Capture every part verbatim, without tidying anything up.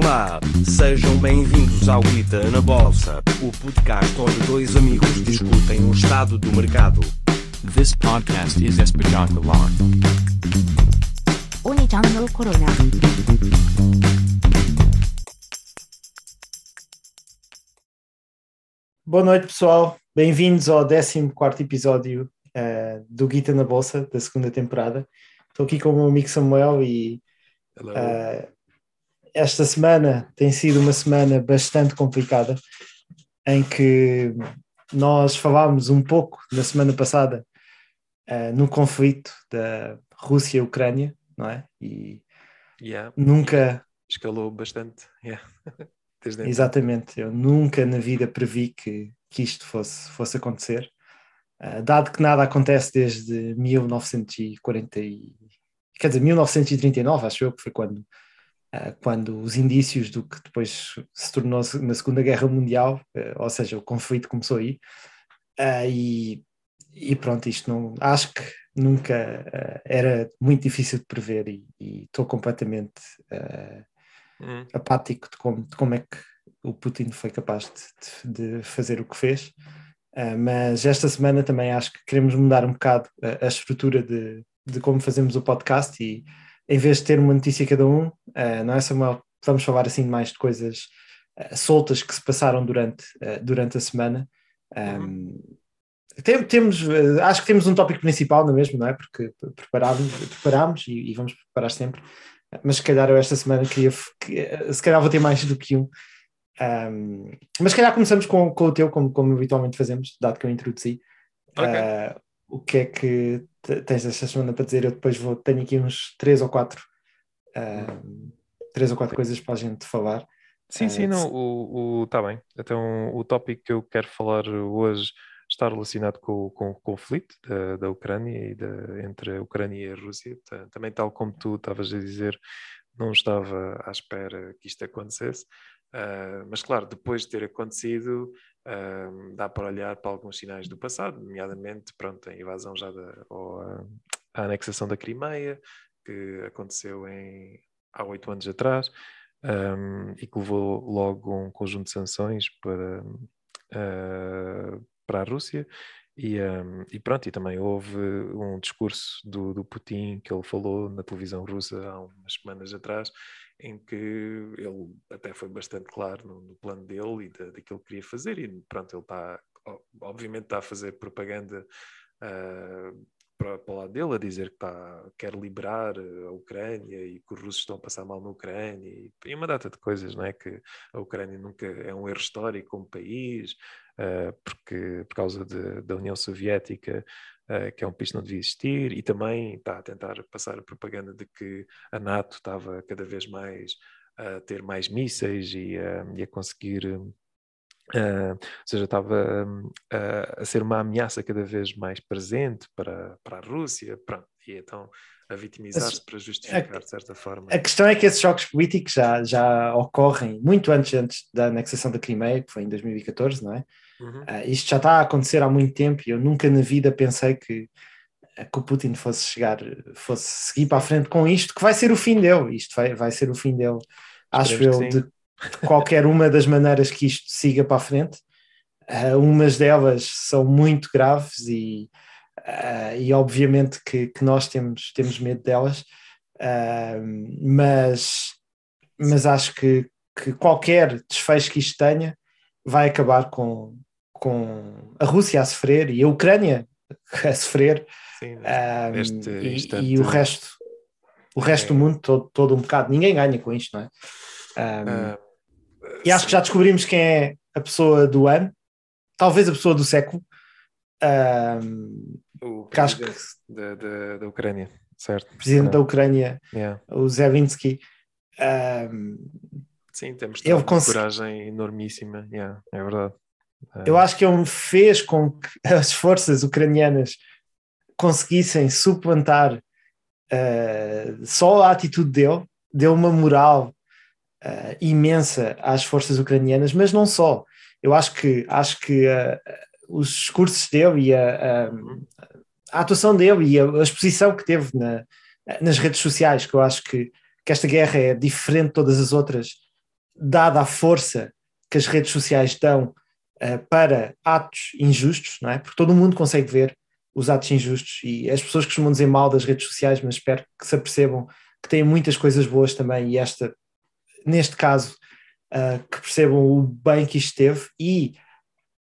Olá, sejam bem-vindos ao Guita na Bolsa, o podcast onde dois amigos discutem o estado do mercado. This podcast is espetacular. Oni-chan no Corona. Boa noite, pessoal. Bem-vindos ao décimo quarto episódio uh, do Guita na Bolsa, da segunda temporada. Estou aqui com o meu amigo Samuel e... Uh, esta semana tem sido uma semana bastante complicada, em que nós falámos um pouco na semana passada uh, no conflito da Rússia-Ucrânia, não é? E yeah. nunca... Escalou bastante, yeah. Desde exatamente, eu nunca na vida previ que, que isto fosse, fosse acontecer, uh, dado que nada acontece desde mil novecentos e quarenta e... quer dizer, mil novecentos e trinta e nove, acho eu, que foi quando... quando os indícios do que depois se tornou na Segunda Guerra Mundial, ou seja, o conflito começou aí, e, e pronto, isto não, acho que nunca era muito difícil de prever e, e estou completamente uh, hum. apático de como, de como é que o Putin foi capaz de, de fazer o que fez, uh, mas esta semana também acho que queremos mudar um bocado a, a estrutura de, de como fazemos o podcast e em vez de ter uma notícia cada um, uh, não é, Samuel? Vamos falar assim mais de coisas uh, soltas que se passaram durante, uh, durante a semana. Um, uhum. tem, temos, uh, acho que temos um tópico principal, não é mesmo, não é? Porque preparámos, preparámos e, e vamos preparar sempre. Mas se calhar eu esta semana queria... Se calhar vou ter mais do que um. um mas se calhar começamos com, com o teu, como, como habitualmente fazemos, dado que eu introduzi. Okay. Uh, o que é que tens esta semana para dizer? Eu depois vou, tenho aqui uns três ou quatro uh, três ou quatro coisas para a gente falar. Sim, uh, sim, não, o, o, tá bem. Então o tópico que eu quero falar hoje está relacionado com, com o conflito da, da Ucrânia e da, entre a Ucrânia e a Rússia. Também, tal como tu estavas a dizer, não estava à espera que isto acontecesse, uh, mas claro, depois de ter acontecido, Uh, dá para olhar para alguns sinais do passado, nomeadamente, pronto, a invasão já da, ou a, a anexação da Crimeia, que aconteceu em, há oito anos atrás, um, e que levou logo um conjunto de sanções para, uh, para a Rússia, e, um, e pronto, e também houve um discurso do, do Putin que ele falou na televisão russa há umas semanas atrás, em que ele até foi bastante claro no, no plano dele e da, daquilo que queria fazer, e pronto, ele está, obviamente está a fazer propaganda uh, para, para o lado dele, a dizer que tá, quer liberar a Ucrânia e que os russos estão a passar mal na Ucrânia, e, e uma data de coisas, não é? Que a Ucrânia nunca é um erro histórico como país, uh, porque por causa de, da União Soviética, Uh, que é um país que não devia existir, e também está a tentar passar a propaganda de que a NATO estava cada vez mais uh, a ter mais mísseis e, uh, e a conseguir, uh, ou seja, estava um, uh, a ser uma ameaça cada vez mais presente para, para a Rússia, pronto, e então a vitimizar-se para justificar a, de certa forma. A questão é que esses jogos políticos já, já ocorrem muito antes, antes da anexação da Crimeia, que foi em dois mil e catorze, não é? Uhum. Uh, isto já está a acontecer há muito tempo e eu nunca na vida pensei que, que o Putin fosse chegar, fosse seguir para a frente com isto, que vai ser o fim dele. Isto vai, vai ser o fim dele, acho eu, de, de qualquer uma das maneiras que isto siga para a frente. Uh, umas delas são muito graves e, uh, e obviamente que, que nós temos, temos medo delas, uh, mas, mas acho que, que qualquer desfecho que isto tenha vai acabar com, com a Rússia a sofrer e a Ucrânia a sofrer. Sim, neste, um, neste e, e o resto o resto é. do mundo todo, todo um bocado. Ninguém ganha com isto, não é? Um, uh, e acho sim. que já descobrimos quem é a pessoa do ano, talvez a pessoa do século, um, o presidente que, da, da, da Ucrânia, certo? Presidente é. da Ucrânia, yeah. o Zelensky. Um, Sim, temos uma consegui... coragem enormíssima, yeah, é verdade. Eu acho que ele fez com que as forças ucranianas conseguissem suplantar uh, só a atitude dele, deu uma moral uh, imensa às forças ucranianas, mas não só. Eu acho que, acho que uh, os discursos dele e a, a, a atuação dele e a, a exposição que teve na, nas redes sociais, que eu acho que, que esta guerra é diferente de todas as outras, dada a força que as redes sociais dão uh, para atos injustos, não é? Porque todo mundo consegue ver os atos injustos e as pessoas costumam dizer mal das redes sociais, mas espero que se apercebam que têm muitas coisas boas também e esta, neste caso, uh, que percebam o bem que isto teve e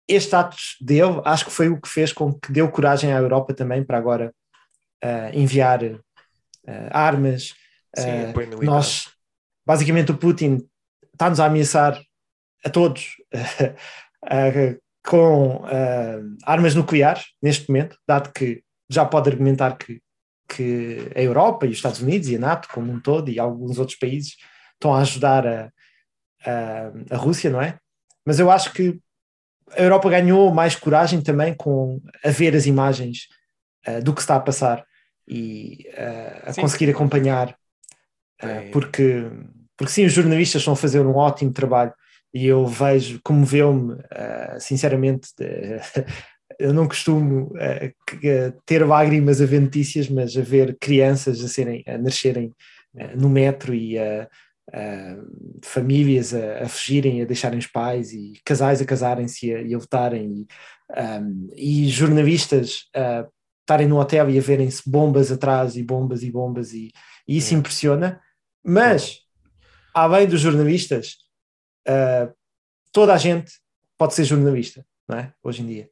este ato deu, acho que foi o que fez com que deu coragem à Europa também para agora uh, enviar uh, armas. Sim, uh, nós, basicamente o Putin está-nos a ameaçar a todos uh, uh, com uh, armas nucleares neste momento, dado que já pode argumentar que, que a Europa e os Estados Unidos e a NATO como um todo e alguns outros países estão a ajudar a, a, a Rússia, não é? Mas eu acho que a Europa ganhou mais coragem também com a ver as imagens uh, do que está a passar e uh, a sim, conseguir acompanhar, uh, porque, porque sim, os jornalistas estão a fazer um ótimo trabalho e eu vejo, comoveu-me, uh, sinceramente, uh, eu não costumo uh, que, uh, ter lágrimas a ver notícias, mas a ver crianças a, serem, a nascerem uh, no metro e a... Uh, Uh, famílias a, a fugirem, a deixarem os pais e casais a casarem-se e a, e a votarem e, um, e jornalistas a estarem no hotel e a verem-se bombas atrás e bombas e bombas e, e isso é. Impressiona, mas é. Além dos jornalistas uh, toda a gente pode ser jornalista, não é? Hoje em dia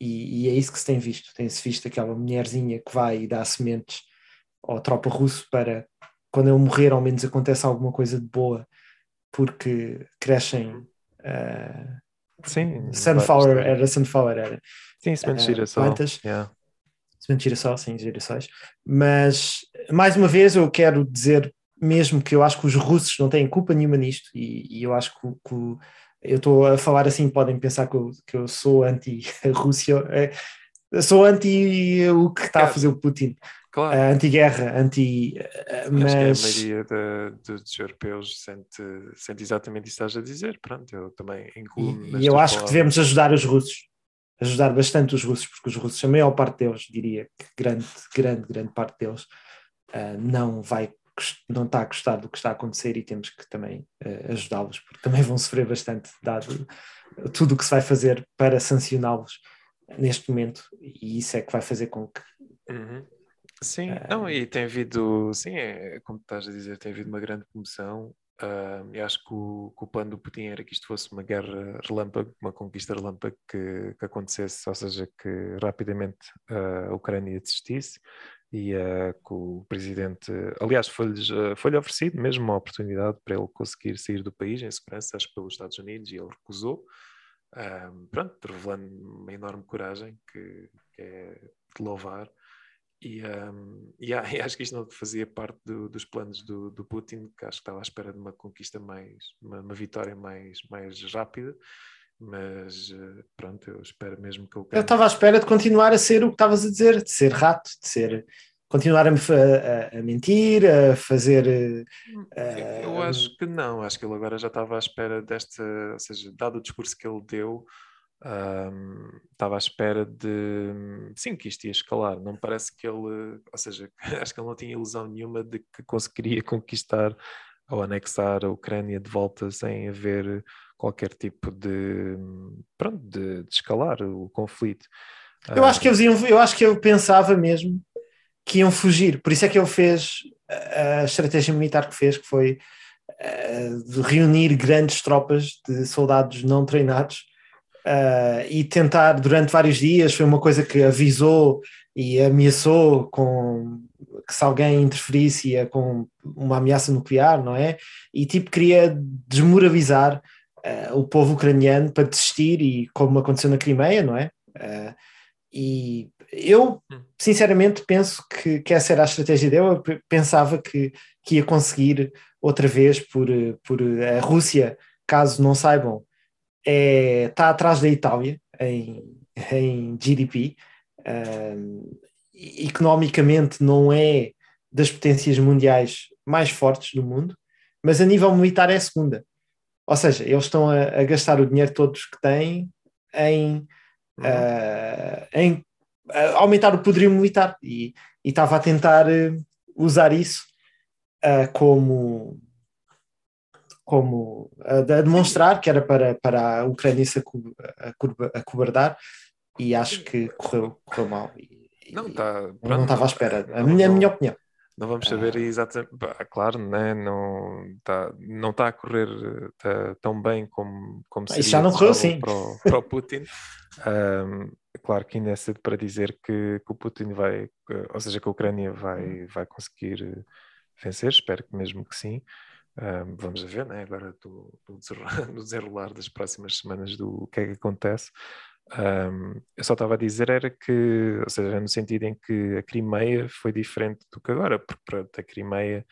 e, e é isso que se tem visto, tem-se visto aquela mulherzinha que vai e dá sementes ao tropa russo para quando eu morrer, ao menos acontece alguma coisa de boa, porque crescem... Uh, Sim. Sunflower era, sunflower era. Sim, sementes de uh, girassol. Plantas. Yeah. Sementes de girassol, sim, girassóis. Mas, mais uma vez, eu quero dizer mesmo que eu acho que os russos não têm culpa nenhuma nisto, e, e eu acho que, que eu estou a falar assim, podem pensar que eu, que eu sou anti-Rússia, sou anti o que está a fazer o Putin. Claro. Uh, anti-guerra, anti... Uh, mas... Acho que a maioria de, dos europeus sente, sente exatamente isso que estás a dizer, pronto, eu também incluo... E, e eu acho palavras. Que devemos ajudar os russos, ajudar bastante os russos, porque os russos, a maior parte deles, diria que grande, grande, grande parte deles, uh, não vai, não está a gostar do que está a acontecer e temos que também uh, ajudá-los, porque também vão sofrer bastante, dado tudo o que se vai fazer para sancioná-los neste momento, e isso é que vai fazer com que... Uhum. Sim, não, e tem havido, sim, é, como estás a dizer, tem havido uma grande comoção. Uh, eu acho que o, que o plano do Putin era que isto fosse uma guerra relâmpago, uma conquista relâmpago que, que acontecesse, ou seja, que rapidamente uh, a Ucrânia desistisse e uh, que o presidente, aliás, foi-lhes, uh, foi-lhe oferecido mesmo uma oportunidade para ele conseguir sair do país em segurança, acho que pelos Estados Unidos, e ele recusou. Uh, pronto, revelando uma enorme coragem que, que é de louvar. E, um, e acho que isto não fazia parte do, dos planos do, do Putin, que acho que estava à espera de uma conquista mais, uma, uma vitória mais, mais rápida, mas pronto, eu espero mesmo que eu... Eu estava à espera de continuar a ser o que estavas a dizer, de ser rato, de ser... Continuar a, a, a mentir, a fazer... A... Eu acho que não, acho que ele agora já estava à espera desta, ou seja, dado o discurso que ele deu... Um, estava à espera de sim, que isto ia escalar, não parece que ele, ou seja, acho que ele não tinha ilusão nenhuma de que conseguiria conquistar ou anexar a Ucrânia de volta sem haver qualquer tipo de, pronto, de, de escalar o conflito. Eu acho que eles iam, eu acho que eu pensava mesmo que iam fugir, por isso é que ele fez a estratégia militar que fez, que foi uh, reunir grandes tropas de soldados não treinados. Uh, e tentar durante vários dias, foi uma coisa que avisou e ameaçou com que se alguém interferisse ia com uma ameaça nuclear, não é? E tipo queria desmoralizar uh, o povo ucraniano para desistir, e como aconteceu na Crimeia, não é? Uh, e eu sinceramente penso que, que essa era a estratégia dele. Eu pensava que, que ia conseguir outra vez por, por a Rússia, caso não saibam, está é, atrás da Itália em, em G D P, um, economicamente não é das potências mundiais mais fortes do mundo, mas a nível militar é a segunda, ou seja, eles estão a, a gastar o dinheiro todos que têm em, uhum. uh, em uh, aumentar o poderio militar, e estava a tentar uh, usar isso uh, como como a, a demonstrar que era para, para a Ucrânia se acobardar, e acho que correu, correu mal. E, não, tá, e não estava à espera, a minha, a minha opinião. Não vamos saber exatamente, claro, né? Não está não tá a correr tá, tão bem como, como seria já não correu, para, sim. Para, o, para o Putin. Um, claro que ainda é cedo para dizer que, que o Putin vai, ou seja, que a Ucrânia vai, vai conseguir vencer, espero que mesmo que sim. Um, vamos ver, né? Agora do, do desenrolar das próximas semanas do que é que acontece. Um, eu só estava a dizer era que, ou seja, no sentido em que a Crimeia foi diferente do que agora, porque pronto, a Crimeia,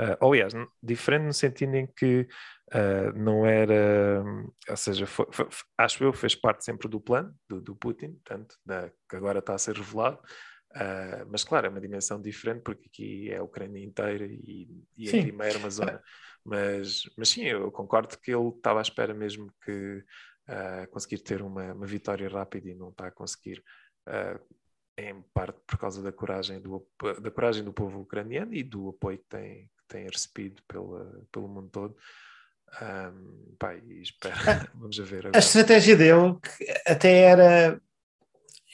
uh, aliás, diferente no sentido em que uh, não era, ou seja, foi, foi, acho eu, fez parte sempre do plano do, do Putin, tanto da, que agora está a ser revelado, uh, mas claro, é uma dimensão diferente porque aqui é a Ucrânia inteira e, e a Crimeia era uma zona, mas, mas sim, eu concordo que ele estava à espera mesmo que Uh, conseguir ter uma, uma vitória rápida e não está a conseguir, uh, em parte por causa da coragem do, da coragem do povo ucraniano e do apoio que tem, que tem recebido pela, pelo mundo todo. Um, pá, espera, a, vamos a ver agora. A estratégia dele até era,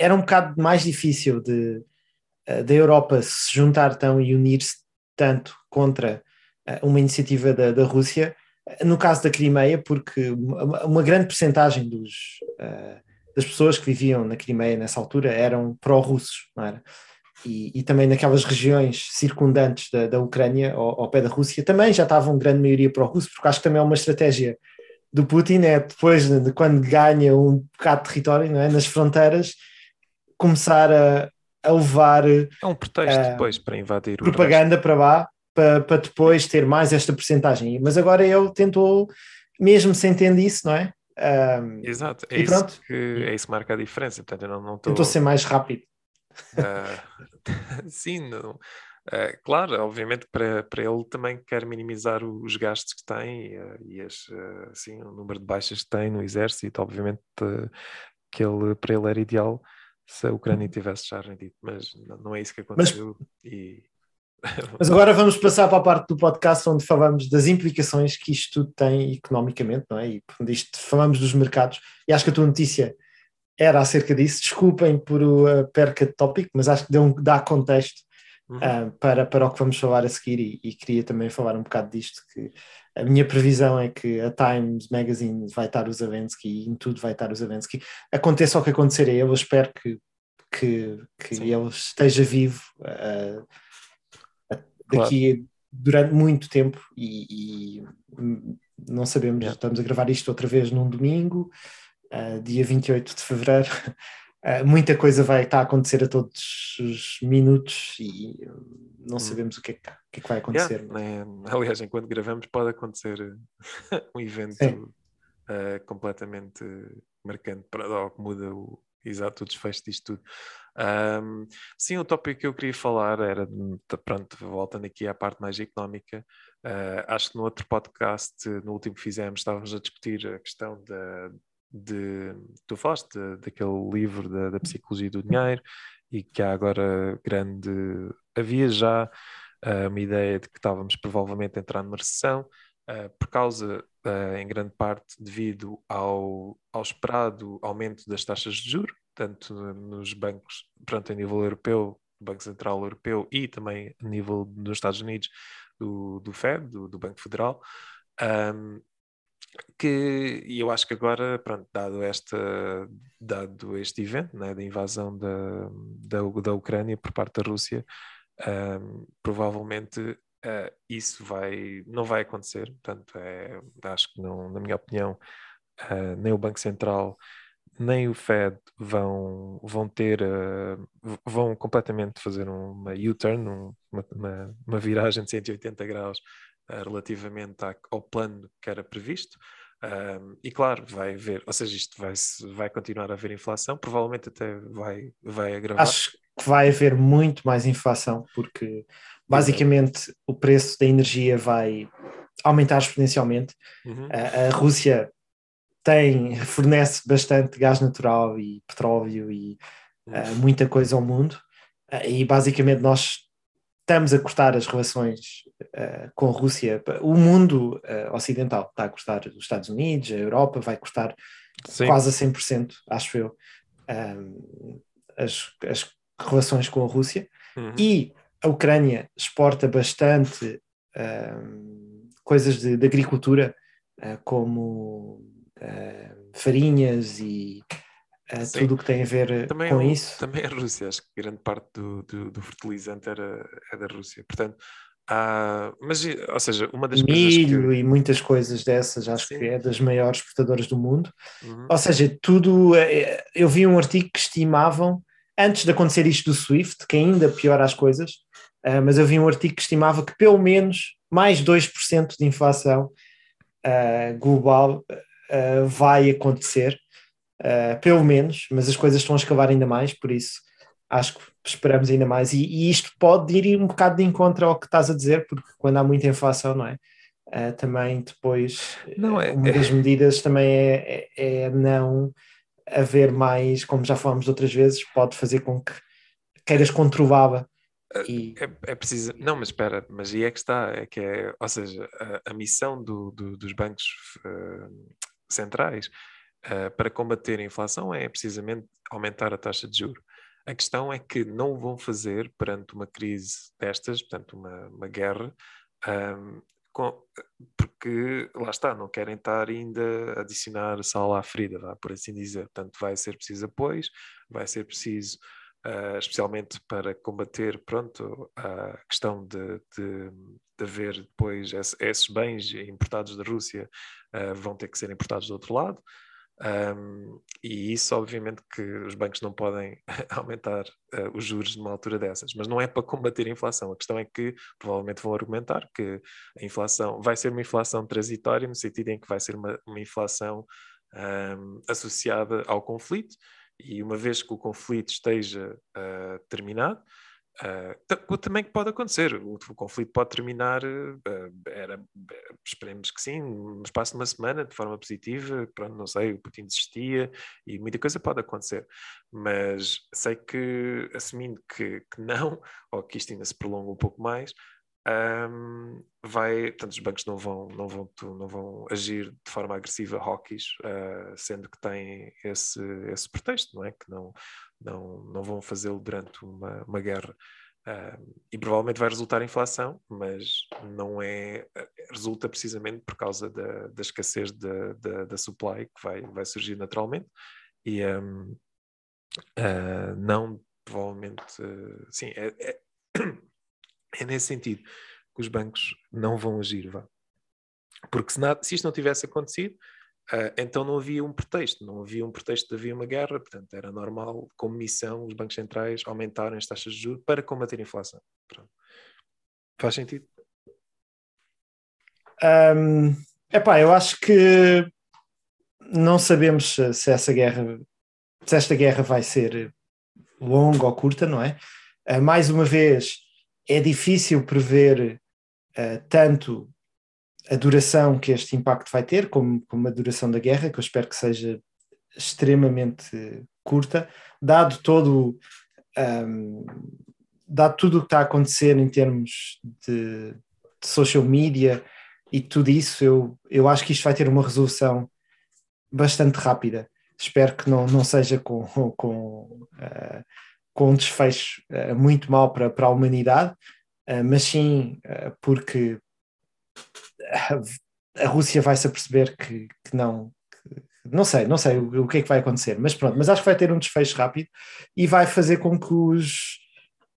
era um bocado mais difícil de, da Europa se juntar tão e unir-se tanto contra uma iniciativa da, da Rússia. No caso da Crimeia, porque uma grande percentagem dos, uh, das pessoas que viviam na Crimeia nessa altura eram pró-russos, não era? E, e também naquelas regiões circundantes da, da Ucrânia, ao, ao pé da Rússia, também já estava uma grande maioria pró-russo, porque acho que também é uma estratégia do Putin, é depois, de quando ganha um bocado de território, não é? Nas fronteiras, começar a, a levar... É um pretexto uh, depois para invadir o propaganda resto. Para lá, para depois ter mais esta percentagem, mas agora ele tentou, mesmo se entende isso, não é? Um, Exato, é, e isso pronto. Que, é isso que marca a diferença, portanto eu não, não tô... Tentou ser mais rápido. Uh, sim, não, uh, claro, obviamente para, para ele também quer minimizar os gastos que tem e, e as, assim, o número de baixas que tem no exército, obviamente que ele, para ele era ideal se a Ucrânia tivesse já rendido, mas não é isso que aconteceu mas... e... Mas agora vamos passar para a parte do podcast onde falamos das implicações que isto tudo tem economicamente, não é? E isto, falamos dos mercados, e acho que a tua notícia era acerca disso. Desculpem por a perca de tópico, mas acho que deu um, dá contexto uhum. uh, para, para o que vamos falar a seguir, e, e queria também falar um bocado disto, que a minha previsão é que a Times Magazine vai estar o Zelensky, e em tudo vai estar o Zelensky. Aconteça o que acontecer a ele, eu espero que, que, que ele esteja vivo uh, daqui claro. Durante muito tempo e, e não sabemos, yeah. Estamos a gravar isto outra vez num domingo, uh, dia vinte e oito de fevereiro, uh, muita coisa vai estar a acontecer a todos os minutos e não sabemos hum. o, que é que, o que é que vai acontecer. Yeah. É, aliás, enquanto gravamos pode acontecer um evento uh, completamente marcante para dar o que muda o... Exato, o desfecho disto tudo. Um, sim, o tópico que eu queria falar era, pronto, voltando aqui à parte mais económica, uh, acho que no outro podcast, no último que fizemos, estávamos a discutir a questão da, de, tu falaste de, daquele livro da, da Psicologia do Dinheiro e que há agora grande, havia já uh, uma ideia de que estávamos provavelmente a entrar numa recessão, Uh, por causa, uh, em grande parte, devido ao, ao esperado aumento das taxas de juros, tanto nos bancos, pronto, a nível europeu, Banco Central Europeu, e também a nível dos Estados Unidos, do, do F E B, do, do Banco Federal, um, que e eu acho que agora, pronto, dado, esta, dado este evento, né, da invasão da, da, da Ucrânia por parte da Rússia, um, provavelmente... Uh, isso vai, não vai acontecer, portanto é, acho que não, na minha opinião uh, nem o Banco Central nem o Fed vão, vão ter uh, vão completamente fazer uma U-turn, um, uma, uma viragem de cento e oitenta graus uh, relativamente à, ao plano que era previsto, uh, e claro vai haver, ou seja, isto vai, vai continuar a haver inflação, provavelmente até vai, vai agravar. Acho que vai haver muito mais inflação porque basicamente o preço da energia vai aumentar exponencialmente. Uhum. A, a Rússia tem, fornece bastante gás natural e petróleo e uhum. uh, muita coisa ao mundo, uh, e basicamente nós estamos a cortar as relações uh, com a Rússia. O mundo uh, ocidental está a cortar os Estados Unidos, a Europa vai cortar Sim. quase a cem por cento, acho eu, um, as, as relações com a Rússia. Uhum. E a Ucrânia exporta bastante um, coisas de, de agricultura, uh, como uh, farinhas e... Uh, tudo o que tem a ver também com é, isso. Também a Rússia, acho que grande parte do, do, do fertilizante era, é da Rússia. Portanto, há, mas, ou seja, uma das Milho coisas que... e muitas coisas dessas, acho Sim. que é das maiores exportadoras do mundo. Uhum. Ou seja, tudo... Eu vi um artigo que estimavam, antes de acontecer isto do SWIFT, que ainda piora as coisas, uh, mas eu vi um artigo que estimava que pelo menos mais dois por cento de inflação uh, global uh, vai acontecer. Uh, pelo menos, mas as coisas estão a escavar ainda mais, por isso acho que esperamos ainda mais, e, e isto pode ir um bocado de encontro ao que estás a dizer, porque quando há muita inflação, não é? Uh, também depois não é, uma é... das medidas também é, é, é não haver mais, como já falámos outras vezes, pode fazer com que queiras controlá-la. E... É, é preciso, não, mas espera, mas e é que está, é que é, ou seja, a, a missão do, do, dos bancos uh, centrais Uh, para combater a inflação é precisamente aumentar a taxa de juros. A questão é que não o vão fazer perante uma crise destas, portanto uma, uma guerra, um, com, porque lá está, não querem estar ainda a adicionar sal à ferida, vá, por assim dizer. Portanto vai ser preciso apoios, vai ser preciso, uh, especialmente para combater, pronto, a questão de, de, de haver depois esse, esses bens importados da Rússia uh, vão ter que ser importados do outro lado. Um, e isso obviamente que os bancos não podem aumentar uh, os juros numa altura dessas, mas não é para combater a inflação. A questão é que provavelmente vão argumentar que a inflação vai ser uma inflação transitória, no sentido em que vai ser uma, uma inflação um, associada ao conflito, e uma vez que o conflito esteja uh, terminado, Uh, também que pode acontecer, o, o conflito pode terminar, uh, era, esperemos que sim, no espaço de uma semana, de forma positiva, pronto, não sei, o Putin desistia e muita coisa pode acontecer, mas sei que, assumindo que, que não, ou que isto ainda se prolonga um pouco mais, um, vai, portanto, os bancos não vão, não, vão, não vão agir de forma agressiva, hawkish, uh, sendo que têm esse, esse pretexto, não é? Que não... Não, não vão fazê-lo durante uma, uma guerra, uh, e provavelmente vai resultar em inflação, mas não é, resulta precisamente por causa da, da escassez da, da, da supply que vai, vai surgir naturalmente, e um, uh, não provavelmente, uh, sim, é, é, é nesse sentido que os bancos não vão agir, vá. Porque se, nada, se isto não tivesse acontecido, Uh, então não havia um pretexto, não havia um pretexto de haver uma guerra, portanto era normal, como missão, os bancos centrais aumentarem as taxas de juros para combater a inflação. Pronto. Faz sentido? Um, epá, eu acho que não sabemos se essa guerra, se esta guerra vai ser longa ou curta, não é? Uh, mais uma vez, é difícil prever uh, tanto a duração que este impacto vai ter, como, como a duração da guerra, que eu espero que seja extremamente curta, dado todo, um, dado tudo o que está a acontecer em termos de, de social media e tudo isso, eu, eu acho que isto vai ter uma resolução bastante rápida. Espero que não, não seja com, com, uh, com um desfecho uh, muito mau para, para a humanidade, uh, mas sim uh, porque... a Rússia vai-se aperceber que, que não, que, não sei, não sei o, o que é que vai acontecer, mas pronto, mas acho que vai ter um desfecho rápido e vai fazer com que os,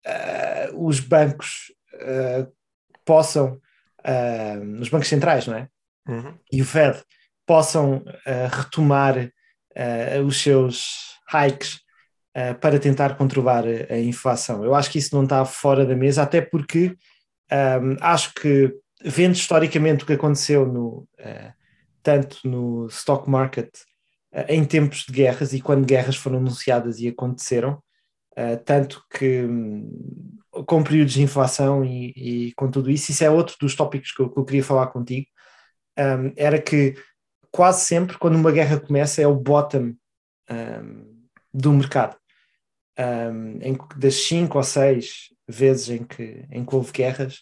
uh, os bancos uh, possam, uh, os bancos centrais, não é? Uhum. E o F E D possam uh, retomar uh, os seus hikes uh, para tentar controlar a, a inflação. Eu acho que isso não está fora da mesa, até porque um, acho que vendo historicamente o que aconteceu no, uh, tanto no stock market uh, em tempos de guerras e quando guerras foram anunciadas e aconteceram, uh, tanto que um, com períodos de inflação e, e com tudo isso, isso é outro dos tópicos que eu, que eu queria falar contigo, um, era que quase sempre quando uma guerra começa é o bottom um, do mercado, um, em, das cinco ou seis vezes em que, em que houve guerras.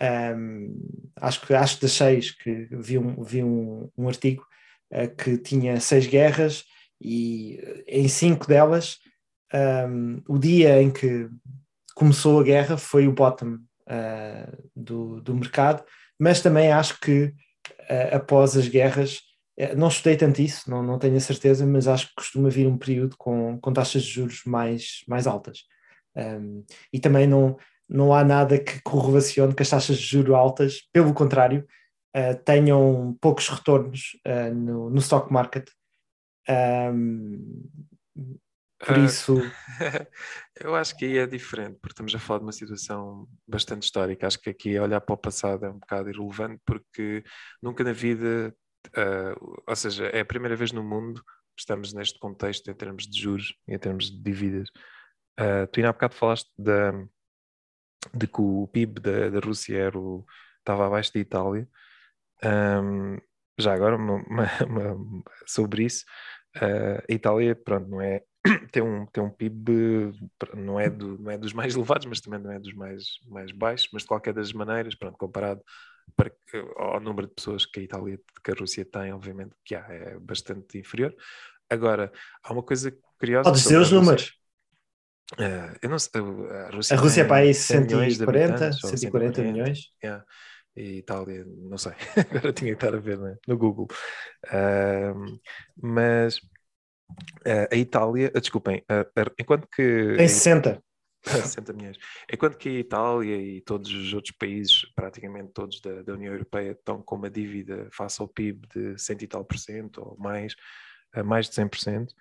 Um, acho que acho que das seis que vi um, vi um, um artigo uh, que tinha seis guerras e em cinco delas um, o dia em que começou a guerra foi o bottom uh, do, do mercado, mas também acho que uh, após as guerras, uh, não estudei tanto isso, não, não tenho a certeza, mas acho que costuma vir um período com, com taxas de juros mais, mais altas. Um, e também não Não há nada que correlacione que as taxas de juros altas, pelo contrário, uh, tenham poucos retornos uh, no, no stock market. Um, por uh, isso... Eu acho que aí é diferente, porque estamos a falar de uma situação bastante histórica. Acho que aqui olhar para o passado é um bocado irrelevante, porque nunca na vida... Uh, ou seja, é a primeira vez no mundo que estamos neste contexto em termos de juros e em termos de dívidas. Uh, tu ainda há bocado falaste da... de que o P I B da, da Rússia era o, estava abaixo da Itália. Um, já agora, uma, uma, uma, sobre isso, uh, a Itália, pronto, não é, tem, um, tem um P I B, não é, do, não é dos mais elevados, mas também não é dos mais, mais baixos, mas de qualquer das maneiras, pronto, comparado para, ao número de pessoas que a Itália, que a Rússia tem, obviamente que há, é bastante inferior. Agora, há uma coisa curiosa... Pode dizer os números. Uh, eu não sei, a Rússia, a Rússia é para aí cento e quarenta milhões, yeah. E Itália, não sei, agora tinha que estar a ver, né? No Google. Uh, mas uh, a Itália, uh, desculpem, uh, uh, enquanto que... Tem sessenta. sessenta milhões. Enquanto que a Itália e todos os outros países, praticamente todos da, da União Europeia, estão com uma dívida face ao P I B de cem e tal por cento ou mais, uh, mais de cem por cento.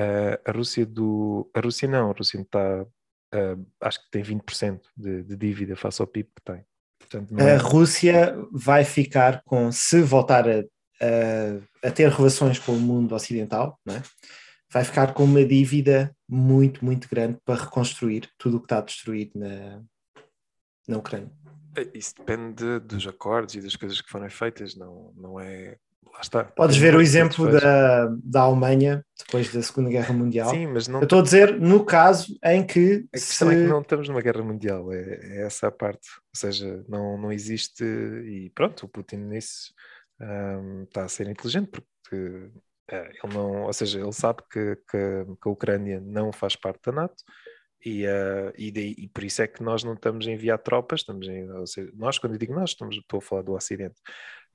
Uh, a Rússia do... A Rússia não, a Rússia está... Uh, acho que tem vinte por cento de, de dívida face ao P I B que tem. Portanto, não é... A Rússia vai ficar com... Se voltar a, a, a ter relações com o mundo ocidental, não é? Vai ficar com uma dívida muito, muito grande para reconstruir tudo o que está destruído na, na Ucrânia. Isso depende dos acordos e das coisas que foram feitas, não, não é... Lá está. Podes ver o exemplo da, da Alemanha depois da Segunda Guerra Mundial. Sim, mas não... Eu estou a dizer no caso em que... A questão se... é que não estamos numa guerra mundial, é, é essa a parte. Ou seja, não, não existe... E pronto, o Putin nisso um, está a ser inteligente, porque é, ele não... Ou seja, ele sabe que, que, que a Ucrânia não faz parte da NATO e, uh, e, daí, e por isso é que nós não estamos a enviar tropas, estamos a, ou seja, nós, quando eu digo nós, estamos, estou a falar do Ocidente.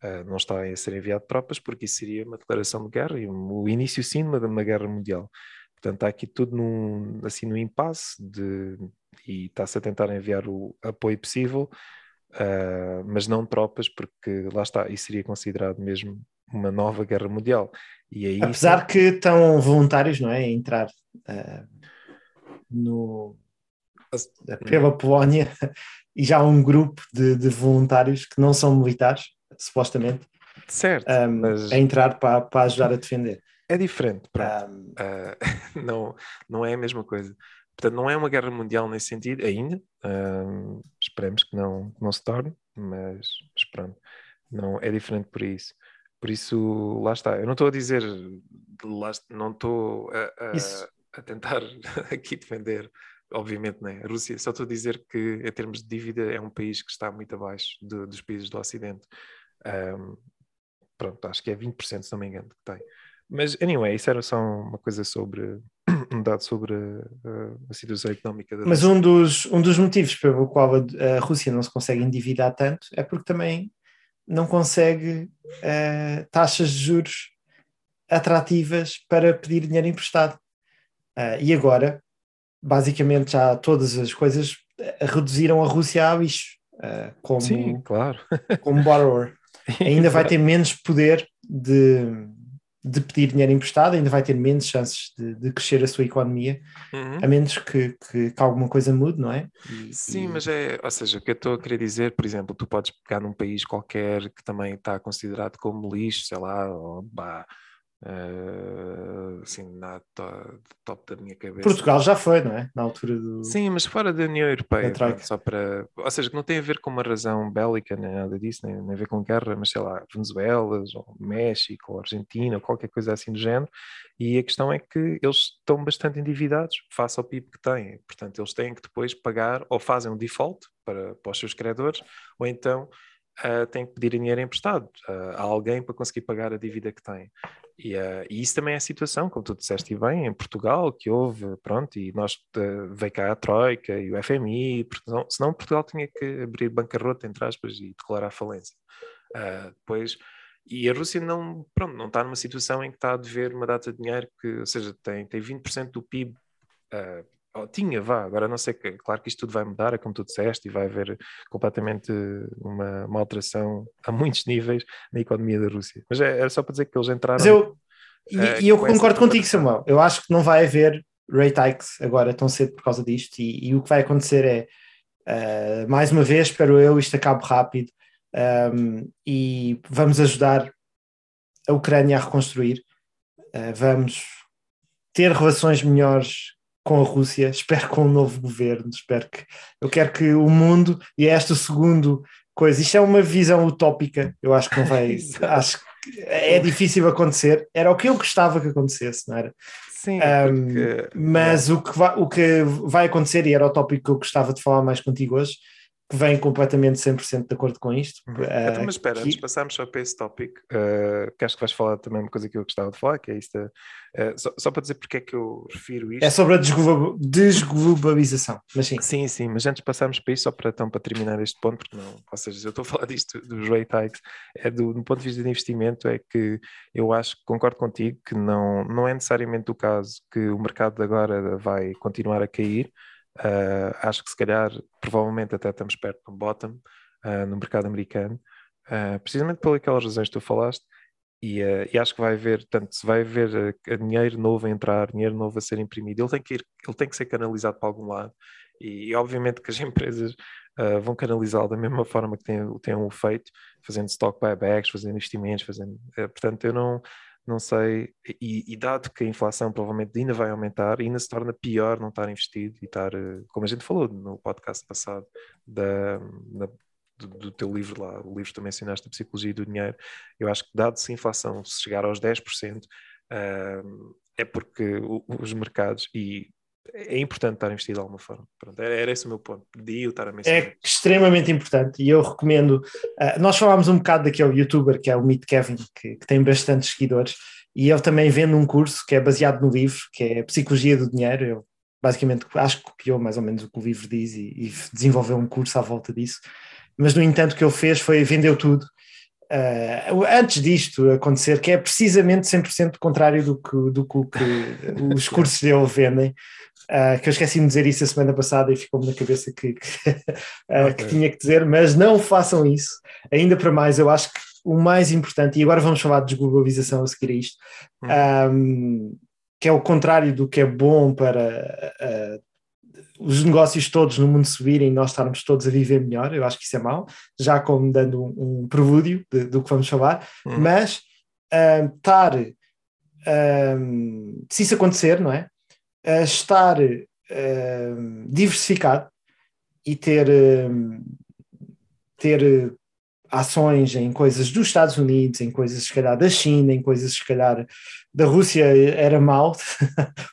Uh, não está a ser enviado tropas, porque isso seria uma declaração de guerra e um, o início sim de uma guerra mundial. Portanto, está aqui tudo num, assim, num impasse de, e está-se a tentar enviar o apoio possível, uh, mas não tropas, porque lá está, isso seria considerado mesmo uma nova guerra mundial. E aí, apesar sim... que estão voluntários, não é, a entrar uh, no... pela Polónia, e já há um grupo de, de voluntários que não são militares, supostamente, certo, um, mas... a entrar para, para ajudar a defender. É diferente, pronto. Um... Uh, não, não é a mesma coisa. Portanto, não é uma guerra mundial nesse sentido, ainda. Uh, esperemos que não, não se torne, mas, mas pronto, não, é diferente por isso. Por isso, lá está. Eu não estou a dizer, lá, não estou a, a, a tentar aqui defender, obviamente, né? A Rússia, só estou a dizer que em termos de dívida é um país que está muito abaixo de, dos países do Ocidente. Um, pronto, acho que é vinte por cento, se não me engano, que tem. Mas, anyway, isso era só uma coisa sobre, um dado sobre uh, a situação económica da Rússia. Mas um dos, um dos motivos pelo qual a, a Rússia não se consegue endividar tanto é porque também não consegue uh, taxas de juros atrativas para pedir dinheiro emprestado. Uh, e agora, basicamente, já todas as coisas reduziram a Rússia a bicho. Uh, como, Sim, claro. Como borrower. Ainda vai ter menos poder de, de pedir dinheiro emprestado, ainda vai ter menos chances de, de crescer a sua economia, uhum. A menos que, que, que alguma coisa mude, não é? E, Sim, e... mas é, ou seja, o que eu estou a querer dizer, por exemplo, tu podes pegar num país qualquer que também está considerado como lixo, sei lá, ou bah, Uh, assim, na to, top da minha cabeça. Portugal já foi, não é? Na altura do... Sim, mas fora da União Europeia. Pronto, só para... Ou seja, que não tem a ver com uma razão bélica, nem nada disso, nem, nem a ver com guerra, mas sei lá, Venezuela, ou México, ou Argentina, ou qualquer coisa assim do género. E a questão é que eles estão bastante endividados face ao P I B que têm. Portanto, eles têm que depois pagar, ou fazem um default para, para os seus credores, ou então uh, têm que pedir dinheiro emprestado uh, a alguém para conseguir pagar a dívida que têm. E, uh, e isso também é a situação, como tu disseste e bem, em Portugal, que houve, pronto, e nós uh, veio cá a Troika e o F M I, e, senão, senão Portugal tinha que abrir bancarrota, entre aspas, e declarar falência. Uh, depois, e a Rússia não, pronto, não está numa situação em que está a dever uma data de dinheiro que, ou seja, tem, tem vinte por cento do P I B, uh, ou tinha, vá, agora não sei, que, claro que isto tudo vai mudar, é como tu disseste, e vai haver completamente uma, uma alteração a muitos níveis na economia da Rússia. Mas é, era só para dizer que eles entraram... Mas eu, uh, e eu concordo contigo, Samuel, eu acho que não vai haver rate hikes agora tão cedo por causa disto, e, e o que vai acontecer é, uh, mais uma vez, espero eu, isto acabe rápido, um, e vamos ajudar a Ucrânia a reconstruir, uh, vamos ter relações melhores com a Rússia, espero com um novo governo, espero que, eu quero que o mundo, e é esta a segunda coisa, isto é uma visão utópica, eu acho que não vai, acho que é difícil acontecer, era o que eu gostava que acontecesse, não era? Sim, um, porque... mas é. o, que vai, o que vai acontecer, e era o tópico que eu gostava de falar mais contigo hoje, que vem completamente cem por cento de acordo com isto. Uhum. Uh, então, mas espera, que... antes passarmos só para esse tópico, uh, que acho que vais falar também uma coisa que eu gostava de falar, que é isto, uh, só, só para dizer porque é que eu refiro isto. É sobre a desgloba... desglobalização, mas sim. Sim, sim, mas antes passarmos para isto, só para, então, para terminar este ponto, porque não, ou seja, eu estou a falar disto dos rate hikes, é do, do ponto de vista de investimento, é que eu acho, concordo contigo, que não, não é necessariamente o caso que o mercado de agora vai continuar a cair. Uh, acho que se calhar, provavelmente até estamos perto do bottom uh, no mercado americano, uh, precisamente pelas aquelas razões que tu falaste, e, uh, e acho que vai haver, tanto se vai haver uh, dinheiro novo a entrar, dinheiro novo a ser imprimido, ele tem que ir, ele tem que ser canalizado para algum lado, e, e obviamente que as empresas uh, vão canalizá-lo da mesma forma que têm, têm um feito, fazendo stock buybacks, fazendo investimentos, fazendo, uh, portanto eu não... não sei, e, e dado que a inflação provavelmente ainda vai aumentar, ainda se torna pior não estar investido e estar, como a gente falou no podcast passado da, da, do, do teu livro lá, o livro que tu mencionaste, da Psicologia do Dinheiro, eu acho que dado se a inflação se chegar aos dez por cento, uh, é porque o, os mercados, e é importante estar investido de alguma forma. Pronto, era, era esse o meu ponto, de eu estar a mencionar. É extremamente importante e eu recomendo, uh, nós falámos um bocado daquele youtuber que é o Meet Kevin, que, que tem bastantes seguidores, e ele também vende um curso que é baseado no livro, que é Psicologia do Dinheiro. Eu basicamente acho que copiou mais ou menos o que o livro diz e, e desenvolveu um curso à volta disso, mas no entanto o que ele fez foi, vendeu tudo Uh, antes disto acontecer, que é precisamente cem por cento contrário do que, do que os cursos dele vendem, uh, que eu esqueci de dizer isso a semana passada e ficou-me na cabeça que, que, uh, okay. que tinha que dizer, mas não façam isso, ainda para mais, eu acho que o mais importante, e agora vamos falar de desglobalização a seguir a isto, uhum. um, que é o contrário do que é bom para uh, os negócios todos no mundo subirem e nós estarmos todos a viver melhor, eu acho que isso é mau, já como dando um, um prelúdio de, do que vamos falar, uhum. mas uh, estar, uh, se isso acontecer, não é? Uh, estar uh, diversificado e ter, uh, ter ações em coisas dos Estados Unidos, em coisas se calhar da China, em coisas se calhar da Rússia era mau,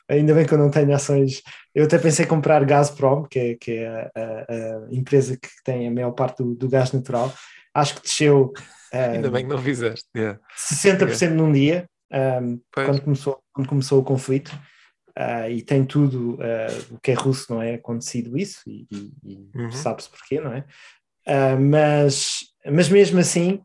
ainda bem que eu não tenho ações... Eu até pensei em comprar Gazprom, que é, que é a, a, a empresa que tem a maior parte do, do gás natural. Acho que desceu... Um, Ainda bem que não fizeste. Yeah. sessenta por cento yeah. num dia, um, quando, começou, quando começou o conflito. Uh, e tem tudo uh, o que é russo, não é? Acontecido isso, e, e uhum. sabe-se porquê, não é? Uh, mas, mas mesmo assim...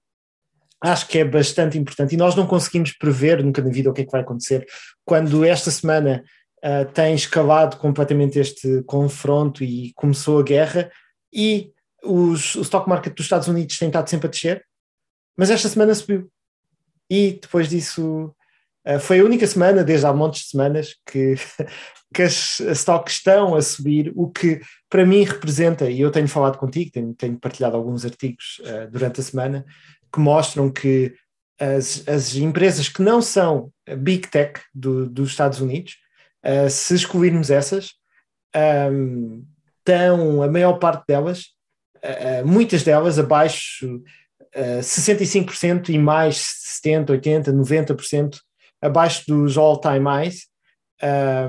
Acho que é bastante importante. E nós não conseguimos prever nunca na vida o que é que vai acontecer. Quando esta semana... Uh, tem escalado completamente este confronto e começou a guerra, e os, o stock market dos Estados Unidos tem estado sempre a descer, mas esta semana subiu, e depois disso uh, foi a única semana, desde há montes de semanas, que, que as stocks estão a subir, o que para mim representa, e eu tenho falado contigo, tenho, tenho partilhado alguns artigos uh, durante a semana, que mostram que as, as empresas que não são Big Tech do, dos Estados Unidos, uh, se excluirmos essas, um, estão a maior parte delas, uh, muitas delas abaixo, uh, sessenta e cinco por cento e mais setenta por cento, oitenta por cento, noventa por cento abaixo dos all-time highs,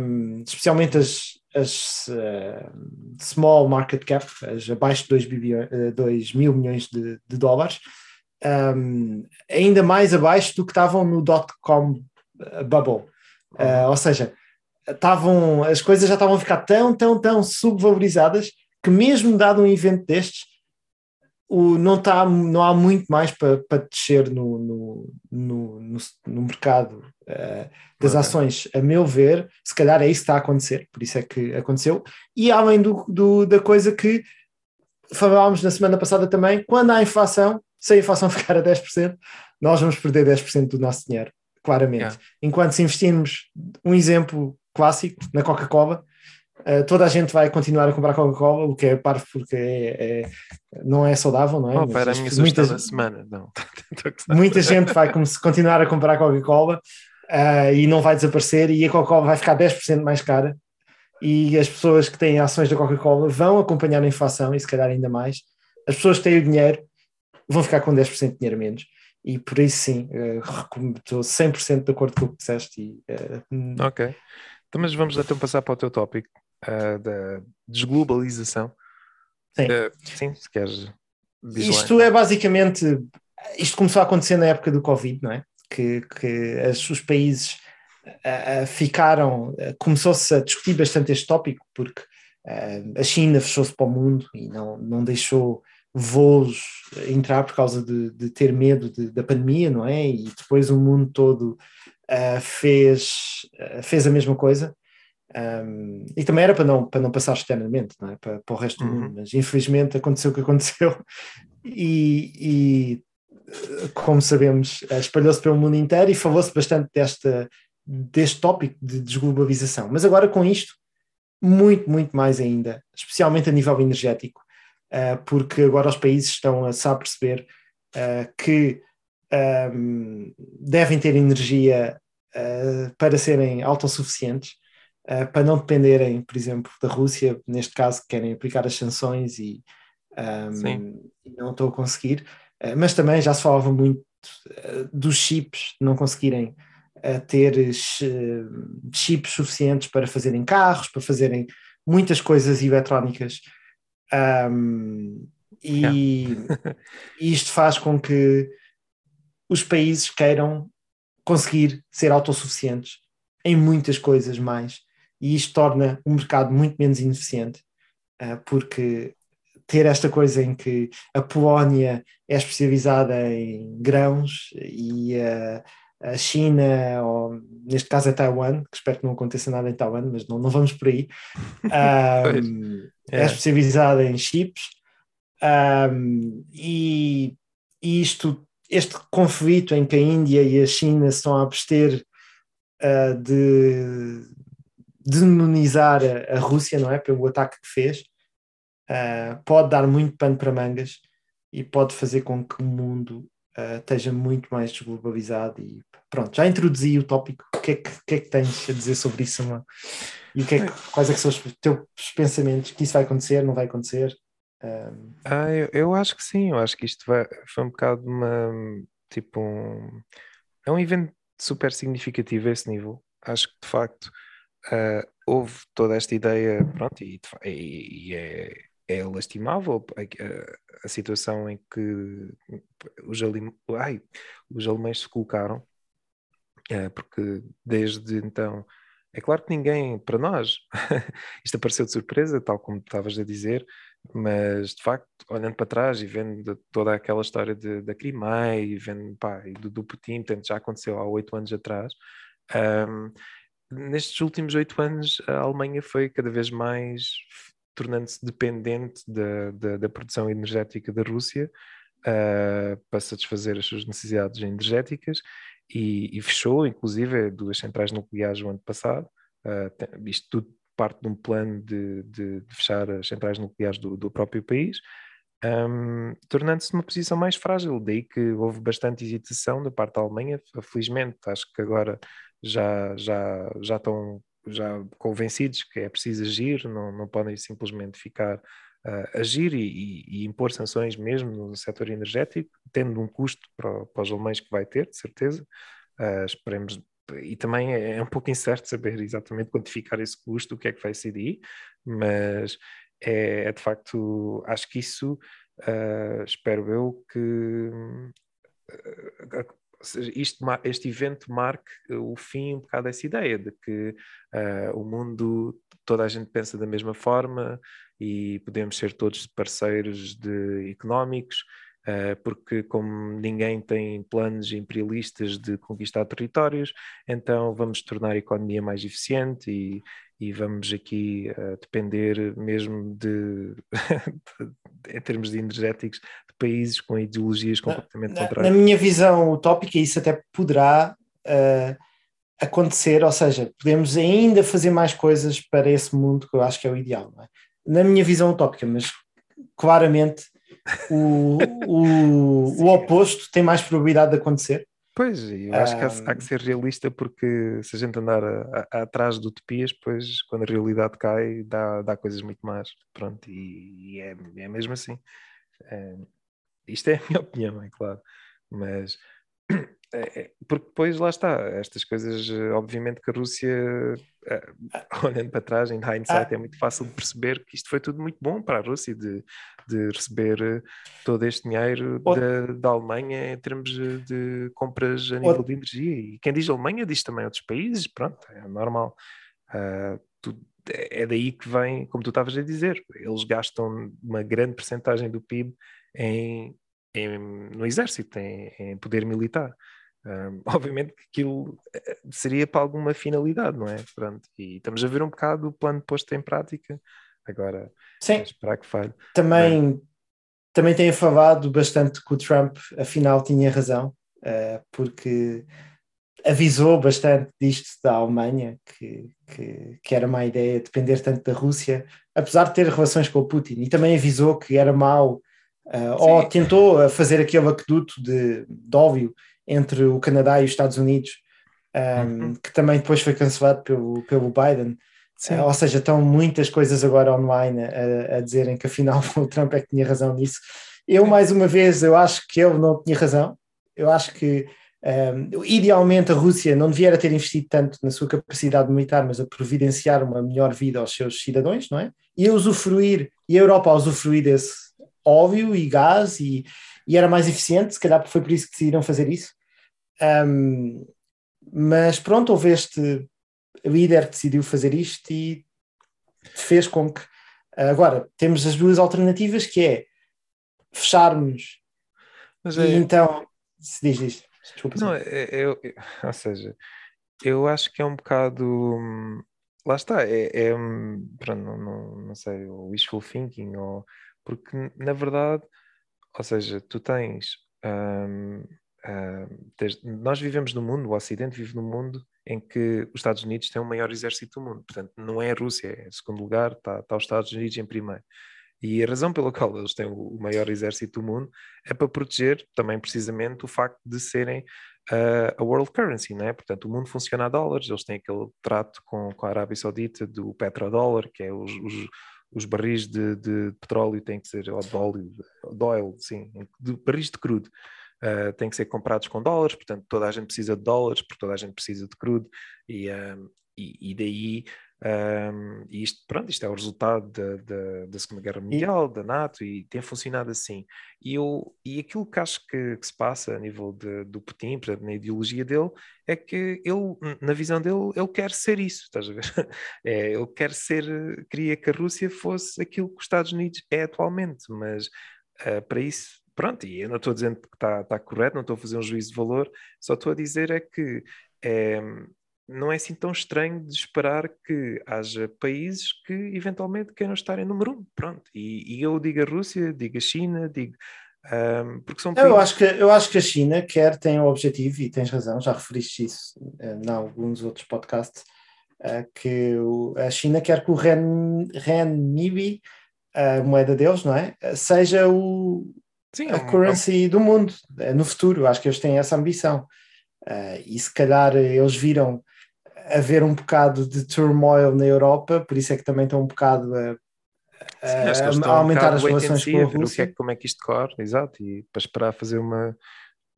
um, especialmente as, as uh, small market cap, as abaixo de dois mil milhões de, de dólares, um, ainda mais abaixo do que estavam no dot-com bubble. Uh, ou seja, estavam, as coisas já estavam a ficar tão, tão, tão subvalorizadas que mesmo dado um evento destes, o, não, tá, não há muito mais para pa descer no, no, no, no, no mercado uh, das okay. ações, a meu ver. Se calhar é isso que está a acontecer, por isso é que aconteceu. E além do, do, da coisa que falámos na semana passada também, quando há inflação, se a inflação ficar a dez por cento, nós vamos perder dez por cento do nosso dinheiro, claramente. Yeah. Enquanto se investirmos, um exemplo clássico, na Coca-Cola, Uh, toda a gente vai continuar a comprar Coca-Cola, o que é parvo, porque é, é, não é saudável, não é? Oh, mas, para a minha sugestão da semana, não. Muita gente vai continuar a comprar Coca-Cola uh, e não vai desaparecer, e a Coca-Cola vai ficar dez por cento mais cara, e as pessoas que têm ações da Coca-Cola vão acompanhar a inflação, e se calhar ainda mais. As pessoas que têm o dinheiro vão ficar com dez por cento de dinheiro menos. E por isso sim, uh, estou cem por cento de acordo com o que disseste. E, uh, ok. Então, mas vamos então passar para o teu tópico. Uh, da desglobalização. Sim, uh, sim, se queres. Isto é basicamente, isto começou a acontecer na época do Covid, não é? Que, que as, os países uh, ficaram, uh, começou-se a discutir bastante este tópico, porque uh, a China fechou-se para o mundo e não, não deixou voos entrar por causa de, de ter medo de, da pandemia, não é? E depois o mundo todo uh, fez, uh, fez a mesma coisa. Um, e também era para não, para não passar externamente, não é? Para, para o resto do mundo, mas infelizmente aconteceu o que aconteceu e, e como sabemos, espalhou-se pelo mundo inteiro e falou-se bastante desta, deste tópico de desglobalização. Mas agora com isto, muito, muito mais ainda, especialmente a nível energético, uh, porque agora os países estão a se aperceber uh, que um, devem ter energia uh, para serem autossuficientes, Uh, para não dependerem, por exemplo, da Rússia, neste caso, que querem aplicar as sanções e um, não estão a conseguir. Uh, mas também já se falava muito uh, dos chips, não conseguirem uh, ter uh, chips suficientes para fazerem carros, para fazerem muitas coisas eletrónicas. Um, e isto faz com que os países queiram conseguir ser autossuficientes em muitas coisas mais. E isto torna o mercado muito menos ineficiente, porque ter esta coisa em que a Polónia é especializada em grãos e a China, ou neste caso é Taiwan, que espero que não aconteça nada em Taiwan, mas não, não vamos por aí, um, é especializada em chips, um, e isto, este conflito em que a Índia e a China estão a abster uh, de... demonizar a, a Rússia, não é? Pelo ataque que fez, uh, pode dar muito pano para mangas e pode fazer com que o mundo uh, esteja muito mais desglobalizado. E pronto, já introduzi o tópico. O que é que, que, é que tens a dizer sobre isso, Samuel? E o que é que, quais é que são os teus pensamentos? Que isso vai acontecer, não vai acontecer? Um... Ah, eu, eu acho que sim. Eu acho que isto vai, foi um bocado uma, tipo um... É um evento super significativo a esse nível. Acho que, de facto... Uh, houve toda esta ideia, pronto, e, e é, é lastimável a, a, a situação em que os, alem, ai, os alemães se colocaram, uh, porque desde então, é claro que ninguém, para nós, isto apareceu de surpresa, tal como estavas a dizer, mas de facto, olhando para trás e vendo toda aquela história de, da Crimeia e vendo pá, e do, do Putin, portanto, já aconteceu há oito anos atrás. Um, Nestes últimos oito anos, a Alemanha foi cada vez mais tornando-se dependente da, da, da produção energética da Rússia uh, para satisfazer as suas necessidades energéticas e, e fechou, inclusive, duas centrais nucleares no ano passado. Uh, isto tudo parte de um plano de, de, de fechar as centrais nucleares do, do próprio país. um, tornando-se numa posição mais frágil. Daí que houve bastante hesitação da parte da Alemanha. Felizmente, acho que agora já, já, já estão já convencidos que é preciso agir, não, não podem simplesmente ficar... Uh, agir e, e, e impor sanções mesmo no setor energético, tendo um custo para, para os alemães que vai ter, de certeza. Uh, esperemos, e também é, é um pouco incerto saber exatamente quantificar esse custo, o que é que vai ser daí, mas é, é de facto, acho que isso, uh, espero eu, que uh, Isto, este evento marque o fim um bocado dessa ideia de que uh, o mundo, toda a gente pensa da mesma forma e podemos ser todos parceiros de económicos, uh, porque como ninguém tem planos imperialistas de conquistar territórios, então vamos tornar a economia mais eficiente e, e vamos aqui uh, depender mesmo de, de, em termos de energéticos, países com ideologias completamente na, contrárias. Na minha visão utópica, isso até poderá uh, acontecer, ou seja, podemos ainda fazer mais coisas para esse mundo que eu acho que é o ideal, não é? Na minha visão utópica, mas claramente o, o, o oposto tem mais probabilidade de acontecer. Pois, eu acho que há, há que ser realista, porque se a gente andar a, a, atrás de utopias, depois quando a realidade cai dá, dá coisas muito mais, pronto, e, e é, é mesmo assim. Um, Isto é a minha opinião, é claro, mas é, porque depois lá está, estas coisas, obviamente que a Rússia, é, olhando para trás, em hindsight, é muito fácil de perceber que isto foi tudo muito bom para a Rússia de, de receber todo este dinheiro da, da Alemanha em termos de compras a nível de energia, e quem diz Alemanha diz também outros países, pronto, é normal. Uh, tudo, é daí que vem, como tu estavas a dizer, eles gastam uma grande percentagem do P I B Em, em, no exército, em, em poder militar. Um, obviamente que aquilo seria para alguma finalidade, não é? Pronto, e estamos a ver um bocado o plano posto em prática. Agora, sim, esperar que falhe. Também, é. também tem afavado bastante que o Trump, afinal, tinha razão, uh, porque avisou bastante disto da Alemanha, que, que, que era má ideia depender tanto da Rússia, apesar de ter relações com o Putin, e também avisou que era mau. Uh, ou tentou fazer aquele aqueduto de, de óbvio entre o Canadá e os Estados Unidos, um, uhum. que também depois foi cancelado pelo, pelo Biden. Uh, ou seja, estão muitas coisas agora online a, a dizerem que afinal o Trump é que tinha razão nisso. Eu, mais uma vez, eu acho que ele não tinha razão. Eu acho que, um, idealmente, a Rússia não devia ter investido tanto na sua capacidade militar, mas a providenciar uma melhor vida aos seus cidadãos, não é? E a usufruir, e a Europa a usufruir desse óbvio e gás, e, e era mais eficiente, se calhar foi por isso que decidiram fazer isso. Um, mas pronto, houve este líder que decidiu fazer isto e fez com que... Agora, temos as duas alternativas, que é fecharmos, mas e é... então... Se diz isto, desculpa. Não, eu, eu, ou seja, eu acho que é um bocado... Lá está, é... é pronto, não, não, não sei, o wishful thinking, ou... Porque, na verdade, ou seja, tu tens, um, um, tens... Nós vivemos num mundo, o Ocidente vive num mundo em que os Estados Unidos têm o maior exército do mundo. Portanto, não é a Rússia, em segundo lugar, está tá os Estados Unidos em primeiro. E a razão pela qual eles têm o maior exército do mundo é para proteger também, precisamente, o facto de serem uh, a world currency, né? Portanto, o mundo funciona a dólares, eles têm aquele trato com, com a Arábia Saudita do petrodólar, que é os... os os barris de, de petróleo têm que ser, ou de óleo, de oil, sim, de barris de crudo, uh, têm que ser comprados com dólares, portanto toda a gente precisa de dólares, porque toda a gente precisa de crudo, e, um, e, e daí, um, isto, pronto, isto é o resultado da, da, da Segunda Guerra Mundial, da NATO, e tem funcionado assim. E, eu, e aquilo que acho que, que se passa a nível de, do Putin, portanto, na ideologia dele, é que ele, na visão dele, ele quer ser isso, estás a ver? É, ele quer ser, queria que a Rússia fosse aquilo que os Estados Unidos é atualmente, mas uh, para isso, pronto, e eu não estou dizendo que está tá correto, não estou a fazer um juízo de valor, só estou a dizer é que é, não é assim tão estranho de esperar que haja países que eventualmente queiram estar em número um, pronto, e, e eu digo a Rússia, digo a China, digo... Um, porque são países... eu, acho que, eu acho que a China quer, tem o objetivo, e tens razão, já referiste isso em alguns outros podcasts, que a China quer que o renminbi a moeda deles, não é? Seja o, Sim, a é currency bom. do mundo, no futuro. Acho que eles têm essa ambição. Uh, e se calhar eles viram haver um bocado de turmoil na Europa, por isso é que também estão um bocado a, a, Sim, a aumentar um as relações com a Rússia. Que é, como é que isto corre, exato, e para esperar fazer uma...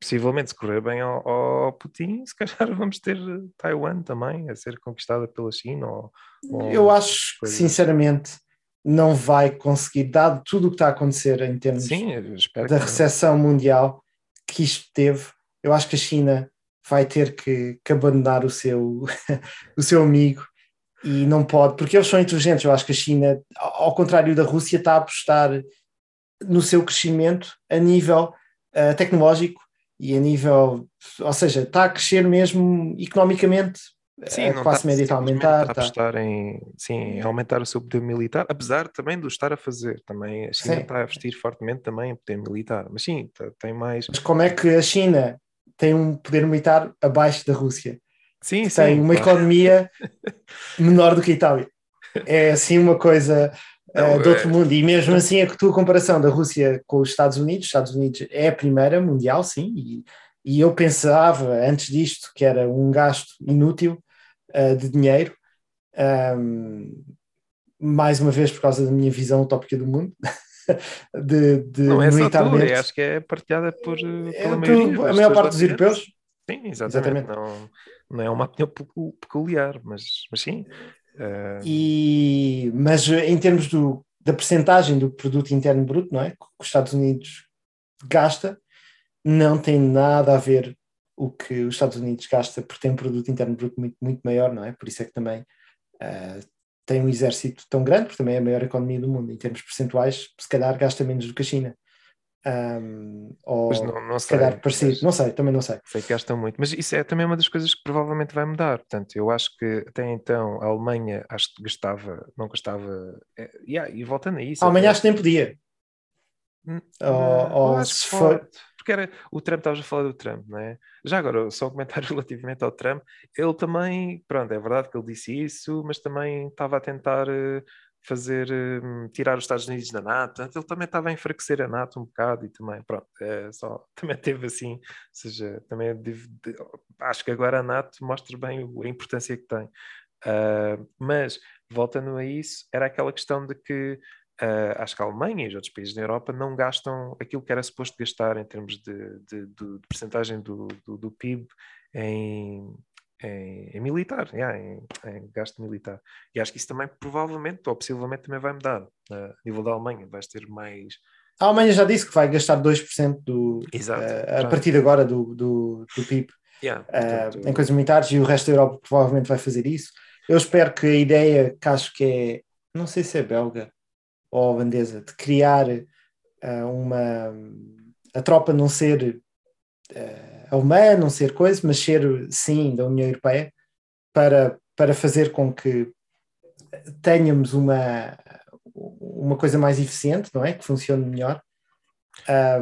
Possivelmente, se correr bem ao, ao Putin, se calhar vamos ter Taiwan também a ser conquistada pela China. Ou, ou eu acho que, sinceramente, não vai conseguir, dado tudo o que está a acontecer em termos Sim, da recessão não. mundial que isto teve, eu acho que a China vai ter que, que abandonar o seu, o seu amigo e não pode, porque eles são inteligentes. Eu acho que a China, ao contrário da Rússia, está a apostar no seu crescimento a nível uh, tecnológico. E a nível, ou seja, está a crescer mesmo economicamente, sim, a classe média está a aumentar. Está a apostar em, sim, aumentar o seu poder militar, apesar também de o estar a fazer. Também a China sim. está a investir fortemente também em poder militar, mas sim, tem mais... Mas como é que a China tem um poder militar abaixo da Rússia? Sim, sim. Tem uma economia menor do que a Itália. É assim uma coisa... Não, uh, do outro mundo, e mesmo assim a tua comparação da Rússia com os Estados Unidos, os Estados Unidos é a primeira mundial, sim, e, e eu pensava antes disto que era um gasto inútil uh, de dinheiro, um, mais uma vez por causa da minha visão utópica do mundo, de, de não é só tu, acho que é partilhada por é, pela maioria, a maior parte dos europeus. Sim, exatamente, exatamente. Não, não é uma opinião peculiar, mas, mas sim. Uh... E, mas em termos do, da percentagem do produto interno bruto, não é? Que os Estados Unidos gasta, não tem nada a ver o que os Estados Unidos gasta, porque tem um produto interno bruto muito, muito maior, não é? Por isso é que também uh, tem um exército tão grande, porque também é a maior economia do mundo. Em termos percentuais, se calhar gasta menos do que a China. Um, ou mas não, não se sei, calhar parecido, mas... não sei, também não sei. Sei que gastam muito, mas isso é também uma das coisas que provavelmente vai mudar. Portanto, eu acho que até então a Alemanha acho que gastava, não gastava, é, yeah, e voltando a isso. A Alemanha até... acho que nem podia. N- ou, ou acho se for... for... Porque era o Trump, estavas a falar do Trump, não é? Já agora, só um comentário relativamente ao Trump. Ele também, pronto, é verdade que ele disse isso, mas também estava a tentar. fazer, um, tirar os Estados Unidos da NATO, ele também estava a enfraquecer a NATO um bocado e também, pronto, é, só, também teve assim, ou seja, também de, de, acho que agora a NATO mostra bem a importância que tem. Uh, mas, voltando a isso, era aquela questão de que uh, acho que a Alemanha e os outros países da Europa não gastam aquilo que era suposto gastar em termos de, de, de, de percentagem do, do, do P I B em... Em, em militar, yeah, em, em gasto militar. E acho que isso também provavelmente, ou possivelmente também vai mudar. A nível da Alemanha, vais ter mais... A Alemanha já disse que vai gastar dois por cento do, Exato, uh, a partir de agora do, do, do P I B yeah, portanto, uh, em coisas militares, e o resto da Europa provavelmente vai fazer isso. Eu espero que a ideia, que acho que é, não sei se é belga ou holandesa, de criar uh, uma... a tropa não ser... Uh, alemã, não ser coisa, mas ser, sim, da União Europeia, para, para fazer com que tenhamos uma, uma coisa mais eficiente, não é? Que funcione melhor.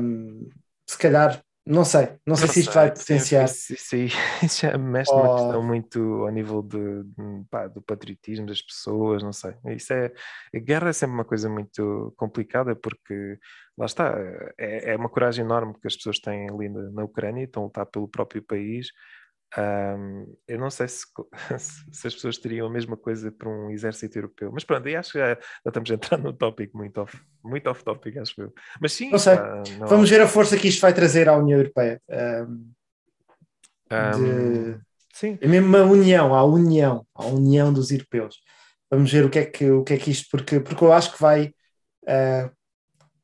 Um, se calhar, não sei, não sei não se isto sei, vai potenciar. Sim, sim, isso já mexe numa oh. questão muito ao nível de, pá, do patriotismo das pessoas, não sei. Isso é, a guerra é sempre uma coisa muito complicada porque... Lá está, é, é uma coragem enorme que as pessoas têm ali na, na Ucrânia, estão a lutar pelo próprio país. Um, eu não sei se, se as pessoas teriam a mesma coisa para um exército europeu, mas pronto, eu acho que já, já estamos a entrar num tópico muito off, muito off topic, acho eu. Mas sim, não sei. Ah, não... Vamos ver a força que isto vai trazer à União Europeia. Um, um, de... Sim. É mesmo uma união, a união, a união dos europeus. Vamos ver o que é que, o que, é que isto, porque, porque eu acho que vai. Uh,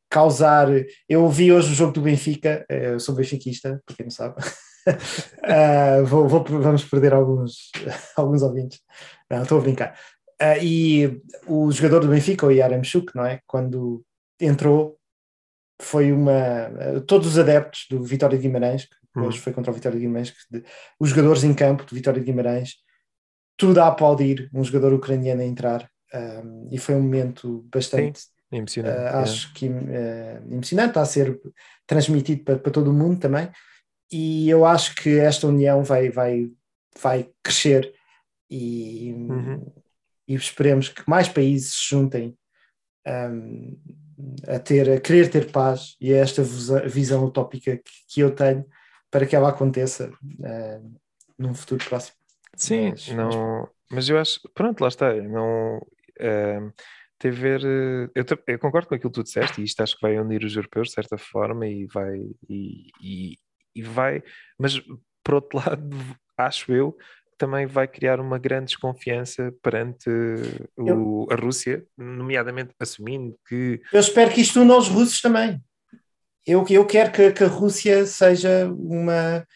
causar, eu ouvi hoje o jogo do Benfica, eu sou benfiquista, para quem não sabe, uh, vou, vou, vamos perder alguns, alguns ouvintes, não, estou a brincar, uh, e o jogador do Benfica, o Iaremchuk, não é? Quando entrou, foi uma, uh, todos os adeptos do Vitória de Guimarães, que hoje foi contra o Vitória de Guimarães, que de, os jogadores em campo do Vitória de Guimarães, tudo a aplaudir um jogador ucraniano a entrar, um, e foi um momento bastante... Sim. Emocionante, uh, acho é. que uh, emocionante, está a ser transmitido para, para todo o mundo também, e eu acho que esta união vai, vai, vai crescer e, uhum. e esperemos que mais países se juntem um, a, ter, a querer ter paz, e é esta visão utópica que, que eu tenho para que ela aconteça uh, num futuro próximo. Sim, mas, não, mas eu acho, pronto, lá está, não... Uh, Tem a ver, eu, eu concordo com aquilo que tu disseste, e isto acho que vai unir os europeus de certa forma e vai, e, e, e vai, mas por outro lado, acho eu, também vai criar uma grande desconfiança perante o, a Rússia, nomeadamente assumindo que... Eu espero que isto une aos russos também. Eu, eu quero que, que a Rússia seja uma...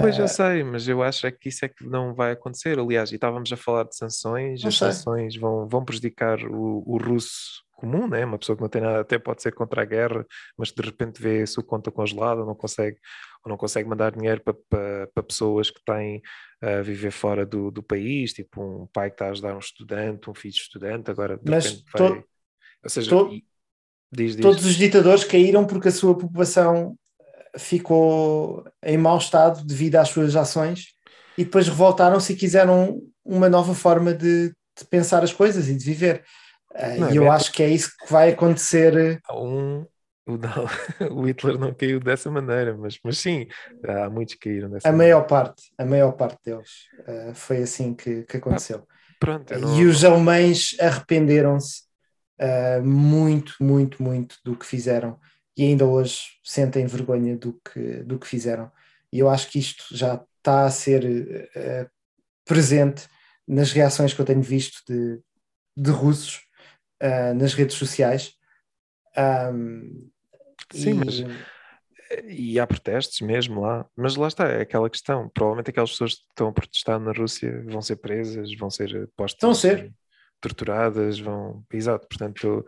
Pois eu sei, mas eu acho é que isso é que não vai acontecer. Aliás, e estávamos a falar de sanções, não as sei. sanções vão, vão prejudicar o, o russo comum, né? Uma pessoa que não tem nada, até pode ser contra a guerra, mas de repente vê a sua conta congelada, não consegue, ou não consegue mandar dinheiro para pa, pa pessoas que têm a uh, viver fora do, do país, tipo um pai que está a ajudar um estudante, um filho de estudante, agora de mas repente vai... To... Ou seja, to... diz, diz. Todos os ditadores caíram porque a sua população... ficou em mau estado devido às suas ações e depois revoltaram-se e quiseram uma nova forma de, de pensar as coisas e de viver. Não, e eu acho porque... que é isso que vai acontecer. Um, o Hitler não caiu dessa maneira, mas, mas sim, há muitos que caíram dessa a maneira. Maior parte, a maior parte deles uh, foi assim que, que aconteceu. Ah, pronto, não... E os alemães arrependeram-se uh, muito, muito, muito do que fizeram. E ainda hoje sentem vergonha do que, do que fizeram. E eu acho que isto já está a ser uh, presente nas reações que eu tenho visto de, de russos uh, nas redes sociais. Um, Sim, e... mas... E há protestos mesmo lá. Mas lá está, é aquela questão. Provavelmente aquelas pessoas que estão a protestar na Rússia vão ser presas, vão ser postas... Vão ser. Torturadas, vão... Exato, portanto...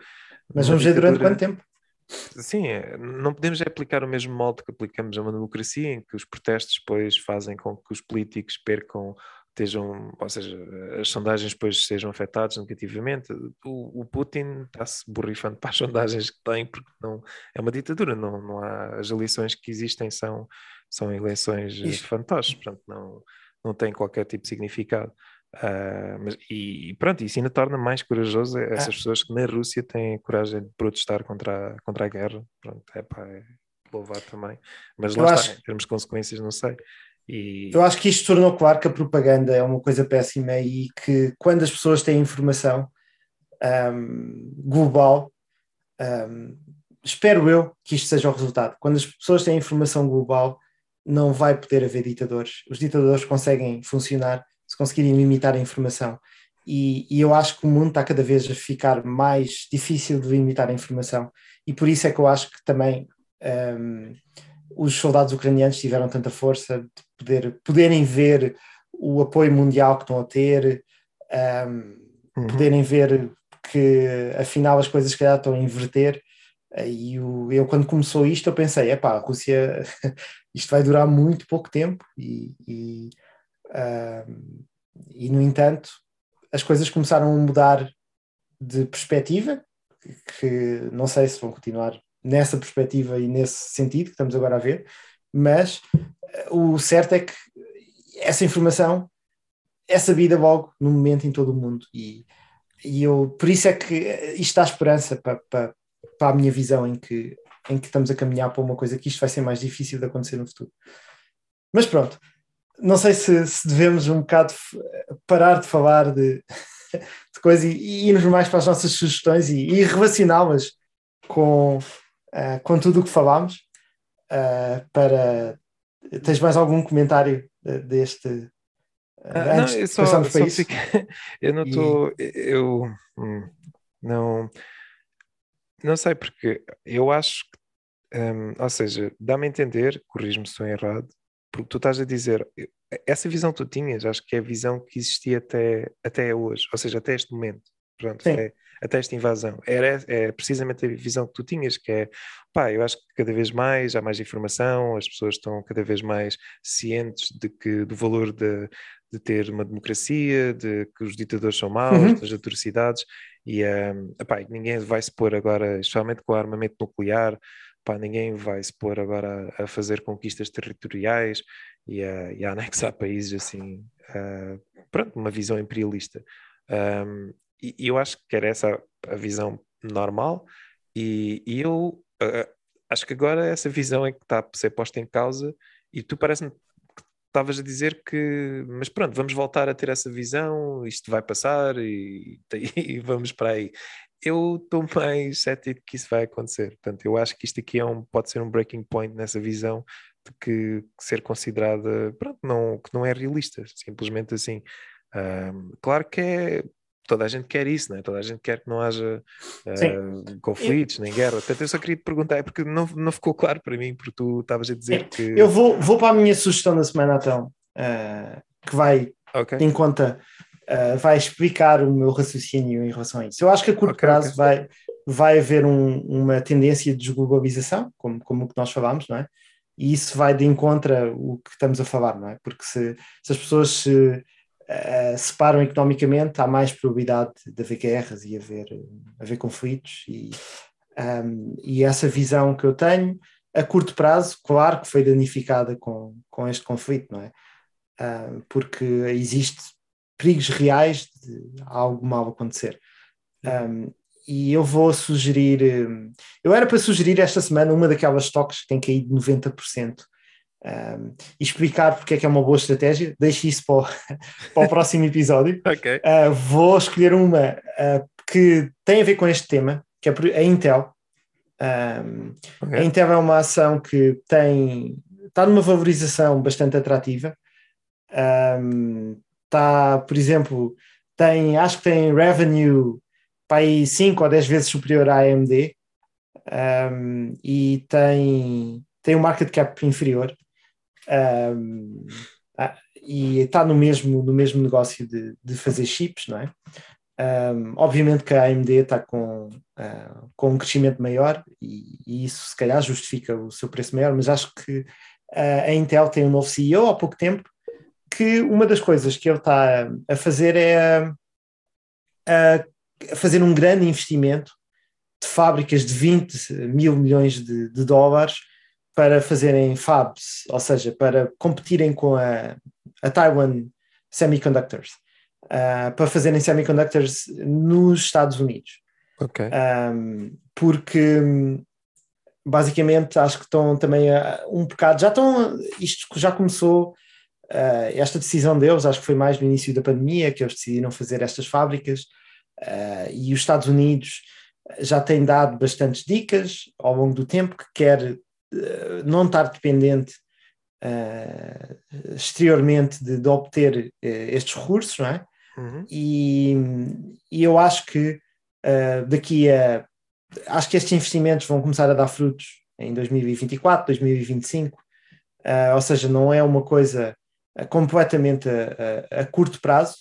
Mas vamos ver durante quanto tempo? Sim, não podemos aplicar o mesmo molde que aplicamos a uma democracia, em que os protestos depois fazem com que os políticos percam, estejam, ou seja, as sondagens depois sejam afetadas negativamente. O, o Putin está-se borrifando para as sondagens que tem, porque não, é uma ditadura, não, não há, as eleições que existem são, são eleições Isto. fantoches, portanto não, não tem qualquer tipo de significado. Uh, mas, e pronto, isso ainda torna mais corajoso essas ah. pessoas que na Rússia têm a coragem de protestar contra a, contra a guerra. Pronto, é para é louvar também, mas eu lá acho, está, em termos de consequências não sei. E... eu acho que isto tornou claro que a propaganda é uma coisa péssima e que quando as pessoas têm informação um, global, um, espero eu que isto seja o resultado, quando as pessoas têm informação global não vai poder haver ditadores. Os ditadores conseguem funcionar se conseguirem limitar a informação. E, e eu acho que o mundo está cada vez a ficar mais difícil de limitar a informação. E por isso é que eu acho que também um, os soldados ucranianos tiveram tanta força de poder, poderem ver o apoio mundial que estão a ter, um, uhum. poderem ver que afinal as coisas se calhar estão a inverter. E eu, eu quando começou isto eu pensei, epá, a Rússia, isto vai durar muito pouco tempo e... e Uh, e no entanto as coisas começaram a mudar de perspectiva, que não sei se vão continuar nessa perspectiva e nesse sentido que estamos agora a ver, mas uh, o certo é que essa informação é sabida logo no momento em todo o mundo e, e eu, por isso é que isto dá esperança para pa, pa a minha visão em que, em que estamos a caminhar para uma coisa que isto vai ser mais difícil de acontecer no futuro. Mas pronto, não sei se, se devemos um bocado parar de falar de, de coisas e irmos mais para as nossas sugestões e, e relacioná-las com, uh, com tudo o que falámos. Uh, para... Tens mais algum comentário deste? Uh, ah, antes não, eu só, só para isso? Fica... Eu não estou... E... Eu não... Não sei, porque eu acho que... Um, ou seja, dá-me a entender, corrijo-me se estou errado, porque tu estás a dizer, essa visão que tu tinhas, acho que é a visão que existia até, até hoje, ou seja, até este momento, pronto, até, até esta invasão. Era, é precisamente a visão que tu tinhas, que é, pá, eu acho que cada vez mais há mais informação, as pessoas estão cada vez mais cientes de que, do valor de, de ter uma democracia, de que os ditadores são maus, uhum. das atrocidades, e um, epá, ninguém vai se pôr agora, especialmente com o armamento nuclear, pá, ninguém vai se pôr agora a, a fazer conquistas territoriais e a, e a anexar países assim, uh, pronto, uma visão imperialista. Um, e, e eu acho que era essa a, a visão normal, e, e eu uh, acho que agora essa visão é que está a ser posta em causa, e tu parece-me que estavas a dizer que, mas pronto, vamos voltar a ter essa visão, isto vai passar e, e vamos para aí. Eu estou mais cético que isso vai acontecer, portanto eu acho que isto aqui é um, pode ser um breaking point nessa visão de que, que ser considerada, pronto, não, que não é realista, simplesmente assim. Um, claro que é, toda a gente quer isso, né? Toda a gente quer que não haja uh, conflitos, eu... nem guerra. Portanto, eu só queria te perguntar, porque não, não ficou claro para mim, porque tu estavas a dizer é. que... Eu vou, vou para a minha sugestão da semana, então, uh, que vai, okay. em conta... Uh, vai explicar o meu raciocínio em relação a isso. Eu acho que a curto okay, prazo okay. Vai, vai haver um, uma tendência de desglobalização, como, como o que nós falámos, não é? E isso vai de encontro ao que estamos a falar, não é? Porque se, se as pessoas se uh, separam economicamente, há mais probabilidade de haver guerras e haver, haver conflitos, e, um, e essa visão que eu tenho, a curto prazo, claro que foi danificada com, com este conflito, não é? Uh, porque existe perigos reais de algo mal acontecer. Um, e eu vou sugerir... Eu era para sugerir esta semana uma daquelas stocks que tem caído noventa por cento um, e explicar porque é que é uma boa estratégia. Deixo isso para o, para o próximo episódio. Okay. Uh, vou escolher uma uh, que tem a ver com este tema, que é a Intel. Um, okay. A Intel é uma ação que tem, está numa valorização bastante atrativa. Um, Está, por exemplo, tem, acho que tem revenue para aí cinco ou dez vezes superior à A M D, um, e tem, tem um market cap inferior, um, e está no mesmo, no mesmo negócio de, de fazer chips, não é? Um, obviamente que a A M D está com, uh, com um crescimento maior, e, e isso se calhar justifica o seu preço maior, mas acho que uh, a Intel tem um novo C E O há pouco tempo, que uma das coisas que ele está a fazer é a, a fazer um grande investimento de fábricas de vinte mil milhões de, de dólares para fazerem F A Bs, ou seja, para competirem com a, a Taiwan Semiconductors, uh, para fazerem semiconductors nos Estados Unidos. Okay. Um, porque... basicamente acho que estão também a, um bocado... já estão... isto já começou... Uh, esta decisão deles, acho que foi mais no início da pandemia que eles decidiram fazer estas fábricas, uh, e os Estados Unidos já têm dado bastantes dicas ao longo do tempo que quer uh, não estar dependente uh, exteriormente de, de obter uh, estes recursos, não é? Uhum. E, e eu acho que uh, daqui a... acho que estes investimentos vão começar a dar frutos em dois mil e vinte e quatro, dois mil e vinte e cinco, uh, ou seja, não é uma coisa... completamente a, a, a curto prazo,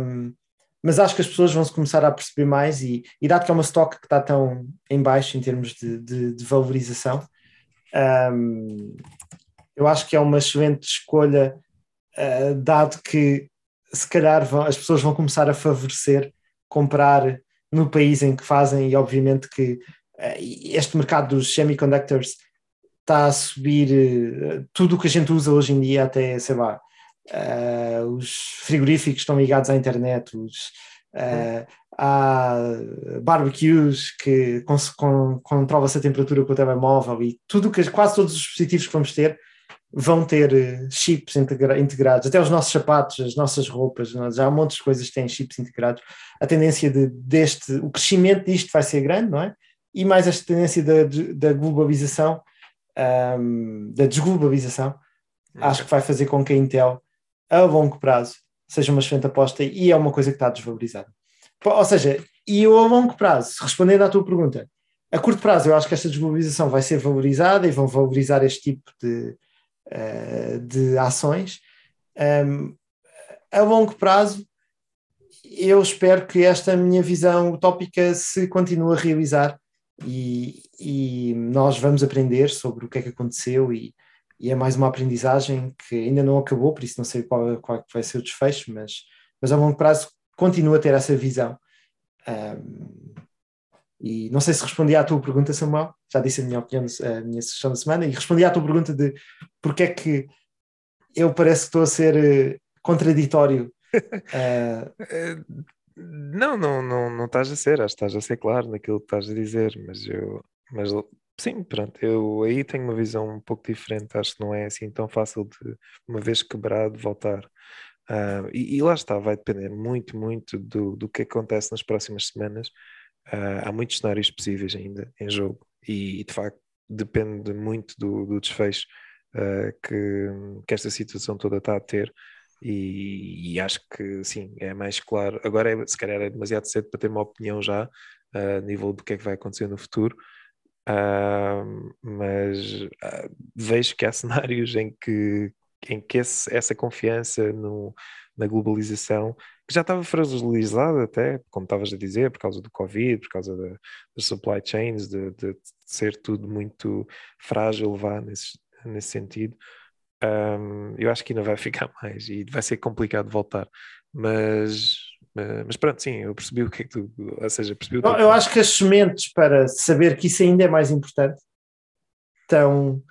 um, mas acho que as pessoas vão-se começar a perceber mais, e, e dado que é uma stock que está tão em baixo em termos de, de, de valorização, um, eu acho que é uma excelente escolha, uh, dado que se calhar vão, as pessoas vão começar a favorecer comprar no país em que fazem, e obviamente que uh, este mercado dos semiconductors está a subir. Tudo o que a gente usa hoje em dia, até, sei lá, uh, os frigoríficos estão ligados à internet, os, uh, há barbecues que cons- con- controla-se a temperatura com o telemóvel, e tudo que, quase todos os dispositivos que vamos ter vão ter chips integra- integrados, até os nossos sapatos, as nossas roupas, já há um monte de coisas que têm chips integrados. A tendência de, deste, o crescimento disto vai ser grande, não é? E mais esta tendência da, da globalização, Um, da desglobalização, okay. acho que vai fazer com que a Intel a longo prazo seja uma excelente aposta, e é uma coisa que está desvalorizada. Ou seja, e eu a longo prazo, respondendo à tua pergunta, a curto prazo eu acho que esta desglobalização vai ser valorizada, e vão valorizar este tipo de, uh, de ações. Um, a longo prazo eu espero que esta minha visão utópica se continue a realizar. E, e nós vamos aprender sobre o que é que aconteceu, e, e é mais uma aprendizagem que ainda não acabou, por isso não sei qual, qual vai ser o desfecho, mas, mas a longo prazo continuo a ter essa visão. Um, e não sei se respondi à tua pergunta, Samuel, já disse a minha opinião, a minha sugestão da semana, e respondi à tua pergunta de porque é que eu parece que estou a ser contraditório. uh, Não, não, não, não estás a ser, acho que estás a ser claro naquilo que estás a dizer, mas eu, mas sim, pronto, eu aí tenho uma visão um pouco diferente, acho que não é assim tão fácil de, uma vez quebrado, voltar. Uh, e, e lá está, vai depender muito, muito do, do que acontece nas próximas semanas. Uh, há muitos cenários possíveis ainda em jogo e, e de facto, depende muito do, do desfecho uh, que, que esta situação toda está a ter. E, e acho que sim, é mais claro agora, é, se calhar é demasiado cedo para ter uma opinião já a uh, nível do que é que vai acontecer no futuro, uh, mas uh, vejo que há cenários em que, em que esse, essa confiança no, na globalização, que já estava fragilizada até, como estavas a dizer, por causa do Covid, por causa das supply chains, de, de ser tudo muito frágil, vá, nesse, nesse sentido. Um, eu acho que ainda vai ficar mais e vai ser complicado voltar, mas, mas pronto, sim, eu percebi o que é que tu, ou seja, percebi o que Bom, eu acho que as sementes para saber que isso ainda é mais importante estão,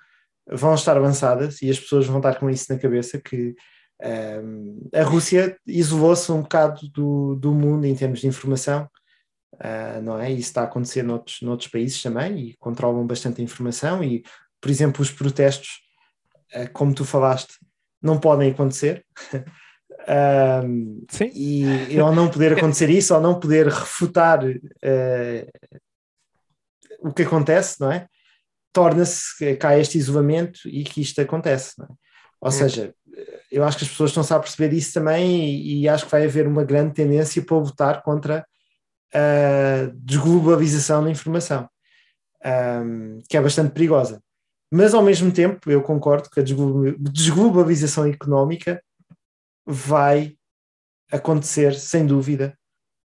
vão estar avançadas e as pessoas vão estar com isso na cabeça, que um, a Rússia isolou-se um bocado do, do mundo em termos de informação, uh, não é? Isso está a acontecer noutros, noutros países também, e controlam bastante a informação e, por exemplo, os protestos, como tu falaste, não podem acontecer. um, Sim. E, e ao não poder acontecer isso, ao não poder refutar uh, o que acontece, não é? Torna-se, cai este isolamento e que isto acontece, não é? Ou hum. seja, eu acho que as pessoas estão-se a perceber isso também e, e acho que vai haver uma grande tendência para lutar contra a desglobalização da informação, um, que é bastante perigosa. Mas, ao mesmo tempo, eu concordo que a desglobalização económica vai acontecer, sem dúvida,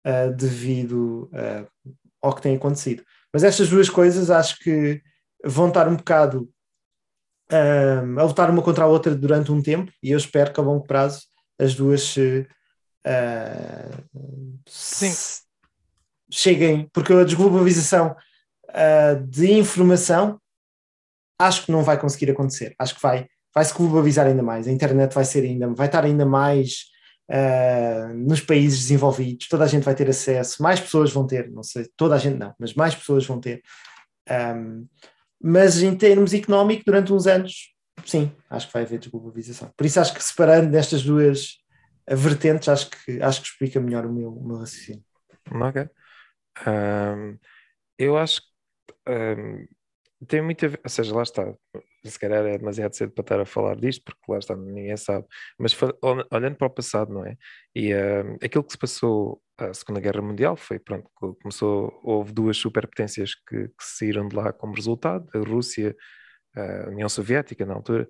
uh, devido uh, ao que tem acontecido. Mas estas duas coisas acho que vão estar um bocado uh, a lutar uma contra a outra durante um tempo, e eu espero que, a longo prazo, as duas uh, se cheguem, porque a desglobalização uh, de informação acho que não vai conseguir acontecer, acho que vai, vai se globalizar ainda mais, a internet vai ser ainda, vai estar ainda mais uh, nos países desenvolvidos, toda a gente vai ter acesso, mais pessoas vão ter, não sei, toda a gente não, mas mais pessoas vão ter, um, mas em termos económicos, durante uns anos, sim, acho que vai haver desglobalização, por isso acho que separando destas duas vertentes, acho que, acho que explica melhor o meu, o meu raciocínio. Ok, um, eu acho que um... tem muito a ver, ou seja, lá está, se calhar é demasiado cedo para estar a falar disto, porque lá está, ninguém sabe, mas olhando para o passado, não é? E um, aquilo que se passou à Segunda Guerra Mundial foi, pronto, começou, houve duas superpotências que, que saíram de lá como resultado, a Rússia, a União Soviética na altura,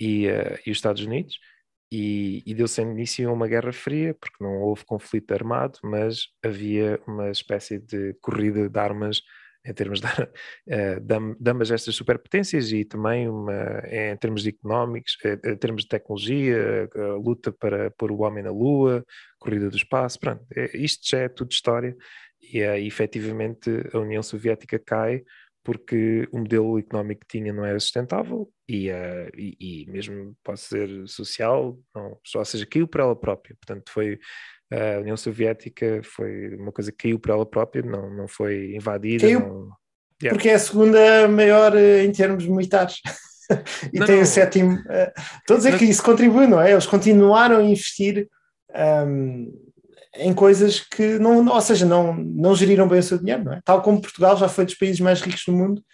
e, uh, e os Estados Unidos, e, e deu-se início a uma Guerra Fria, porque não houve conflito armado, mas havia uma espécie de corrida de armas em termos de, uh, de ambas estas superpotências e também uma, em termos económicos, em termos de tecnologia, a luta para pôr o homem na lua, corrida do espaço, pronto, isto já é tudo história e uh, efetivamente a União Soviética cai porque o modelo económico que tinha não era sustentável e, uh, e, e mesmo pode ser social, não, ou seja, caiu para ela própria, portanto foi... A União Soviética foi uma coisa que caiu por ela própria, não, não foi invadida. Caiu, não... yeah. Porque é a segunda maior em termos militares. e não, tem não. o sétimo... Estou a dizer não. que isso contribui, não é? Eles continuaram a investir um, em coisas que, não, ou seja, não, não geriram bem o seu dinheiro, não é? Tal como Portugal já foi dos países mais ricos do mundo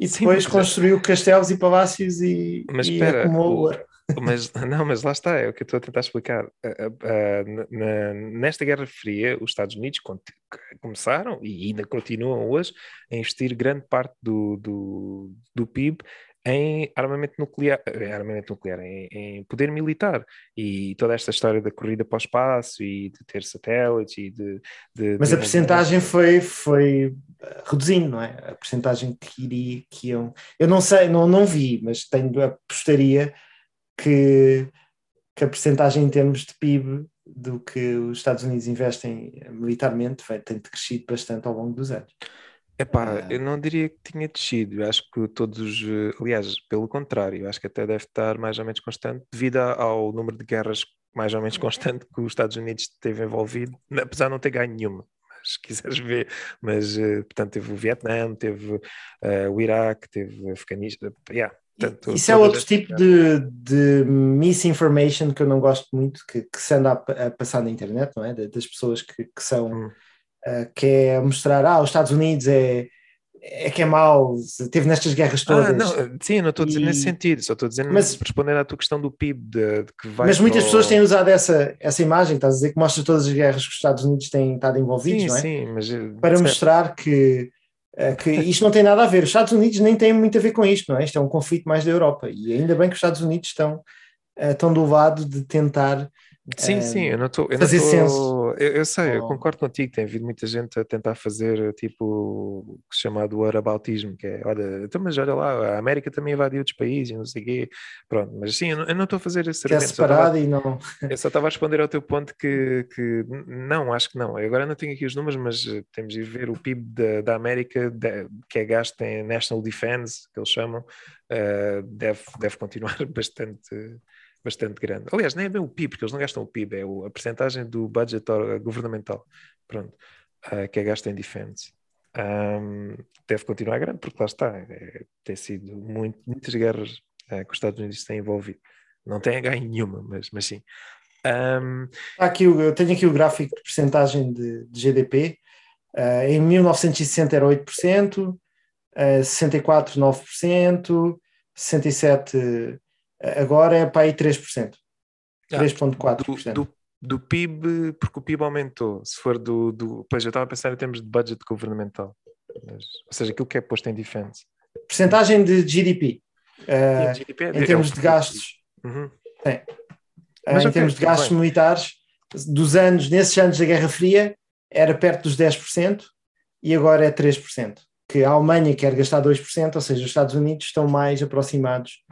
e depois Sim, construiu já... castelos e palácios e, mas e espera, acumulou o ouro. Mas, não, mas lá está, é o que eu estou a tentar explicar. Uh, uh, na, nesta Guerra Fria, os Estados Unidos conti- começaram e ainda continuam hoje a investir grande parte do, do, do P I B em armamento nuclear, em, armamento nuclear em, em poder militar. E toda esta história da corrida para o espaço e de ter satélites e de... de mas de... a percentagem foi, foi reduzindo, não é? A percentagem que iria... Que iam... Eu não sei, não, não vi, mas tenho, apostaria... Que, que a percentagem em termos de P I B do que os Estados Unidos investem militarmente vai, tem crescido bastante ao longo dos anos. Epá, uh, eu não diria que tinha descido, eu acho que todos, aliás, pelo contrário, eu acho que até deve estar mais ou menos constante devido ao número de guerras mais ou menos constante que os Estados Unidos teve envolvido, apesar de não ter ganho nenhuma, mas quiseres ver, mas portanto teve o Vietnã, teve uh, o Iraque, teve o Afeganistão, yeah. Tanto, isso é outro gente... tipo de, de misinformation que eu não gosto muito, que, que se anda a, a passar na internet, não é? Das pessoas que, que são, hum. uh, que é mostrar, ah, os Estados Unidos é, é que é mau, teve nestas guerras todas. Ah, não, sim, não estou a dizer e... nesse sentido, só estou a dizer, mas, respondendo à tua questão do P I B, de, de que vai... Mas muitas ao... pessoas têm usado essa, essa imagem, estás a dizer, que mostra todas as guerras que os Estados Unidos têm estado envolvidos, sim, não é? Sim, mas... Para sim. mostrar que... que isto não tem nada a ver, os Estados Unidos nem têm muito a ver com isto, não é? Isto é um conflito mais da Europa, e ainda bem que os Estados Unidos estão, estão do lado de tentar sim, uh, sim, eu não tô, eu fazer não tô, senso. Eu, eu sei, oh. eu concordo contigo, tem havido muita gente a tentar fazer tipo o chamado arabautismo, que é, olha, então, mas olha lá, a América também invadiu outros países, não sei o quê, pronto, mas sim, eu não estou a fazer esse argumento. É separado e não... Eu só estava a responder ao teu ponto que, que não, acho que não, eu agora não tenho aqui os números, mas temos de ir ver o P I B da, da América, de, que é gasto em National Defense, que eles chamam, uh, deve, deve continuar bastante... bastante grande. Aliás, nem é bem o P I B, porque eles não gastam o P I B, é o, a percentagem do budget governamental, pronto, uh, que é gasto em defense. Um, deve continuar grande, porque lá está, é, tem sido muito, muitas guerras uh, que os Estados Unidos têm envolvido. Não tem ganho nenhuma, mas, mas sim. Um, aqui, eu tenho aqui o gráfico de percentagem de, de G D P. Uh, em mil novecentos e sessenta era oito por cento, uh, sessenta e quatro, nove por cento, sessenta e sete por cento. Agora é para aí três por cento, três vírgula quatro por cento. Ah, do, do, do P I B, porque o P I B aumentou, se for do... do pois, eu estava a pensar em termos de budget governamental, mas, ou seja, aquilo que é posto em defense. Percentagem de G D P, uh, G D P é em de, termos é de gastos, uhum. é. Mas, em okay, termos de gastos bem. militares, dos anos, nesses anos da Guerra Fria, era perto dos dez por cento e agora é três por cento, que a Alemanha quer gastar dois por cento, ou seja, os Estados Unidos estão mais aproximados...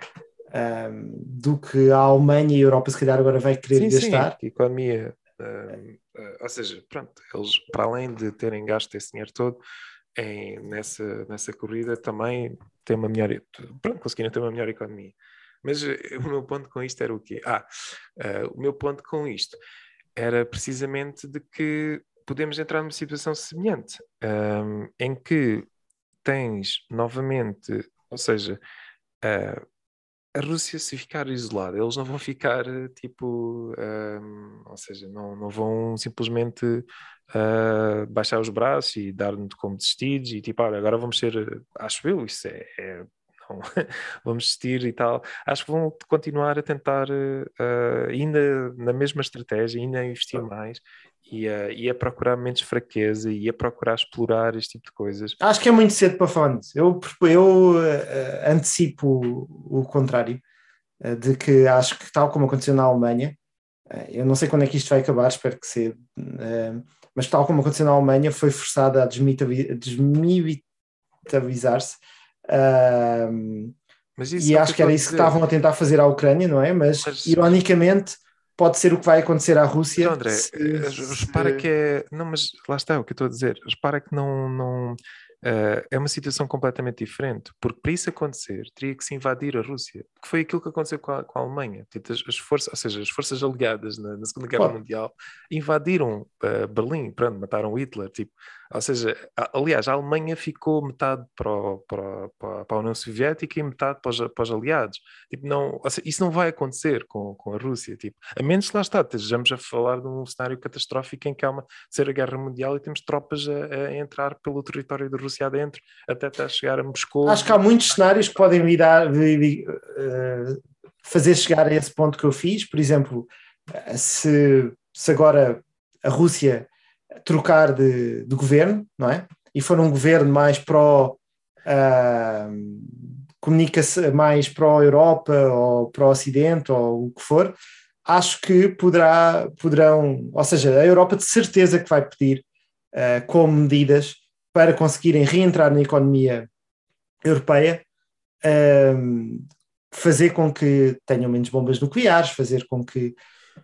Um, do que a Alemanha e a Europa se calhar agora vai querer sim, gastar. Sim, economia, um, ou seja, pronto, eles para além de terem gasto esse dinheiro todo em, nessa, nessa corrida também têm uma melhor, pronto, conseguiram ter uma melhor economia. Mas o meu ponto com isto era o quê? Ah, uh, o meu ponto com isto era precisamente de que podemos entrar numa situação semelhante, um, em que tens novamente, ou seja, uh, a Rússia, se ficar isolada, eles não vão ficar tipo, um, ou seja, não, não vão simplesmente uh, baixar os braços e dar-nos como desistidos e tipo, olha, agora vamos ser, acho eu, isso é, é não, vamos desistir e tal. Acho que vão continuar a tentar uh, ainda na mesma estratégia, ainda a investir mais. E a, e a procurar menos fraqueza e a procurar explorar este tipo de coisas. Acho que é muito cedo para falarmos. Eu, eu uh, antecipo o, o contrário, uh, de que acho que tal como aconteceu na Alemanha, uh, eu não sei quando é que isto vai acabar, espero que cedo, uh, mas tal como aconteceu na Alemanha, foi forçada a desmilitarizar-se. Uh, e acho que era isso que estavam a tentar fazer à Ucrânia, não é? Mas, mas... ironicamente... pode ser o que vai acontecer à Rússia. Não, André, se, repara se... que é... Não, mas lá está o que eu estou a dizer. Repara que não... não uh, é uma situação completamente diferente, porque para isso acontecer, teria que se invadir a Rússia, que foi aquilo que aconteceu com a, com a Alemanha. As, as forças, ou seja, as forças aliadas na, na Segunda Guerra Bom. Mundial invadiram uh, Berlim, pronto, mataram Hitler, tipo... Ou seja, a, aliás, a Alemanha ficou metade para, o, para, para, para a União Soviética e metade para os, para os aliados. Tipo, não, ou seja, isso não vai acontecer com, com a Rússia. Tipo, a menos que lá está, estejamos a falar de um cenário catastrófico em que há uma terceira guerra mundial e temos tropas a, a entrar pelo território da Rússia adentro até, até chegar a Moscou. Acho que há muitos cenários que podem me dar, fazer chegar a esse ponto que eu fiz. Por exemplo, se, se agora a Rússia... trocar de, de governo, não é? E for um governo mais pró uh, comunica-se mais pró-Europa ou pró-Ocidente ou o que for, acho que poderá, poderão, ou seja, a Europa de certeza que vai pedir uh, como medidas para conseguirem reentrar na economia europeia, uh, fazer com que tenham menos bombas nucleares, fazer com que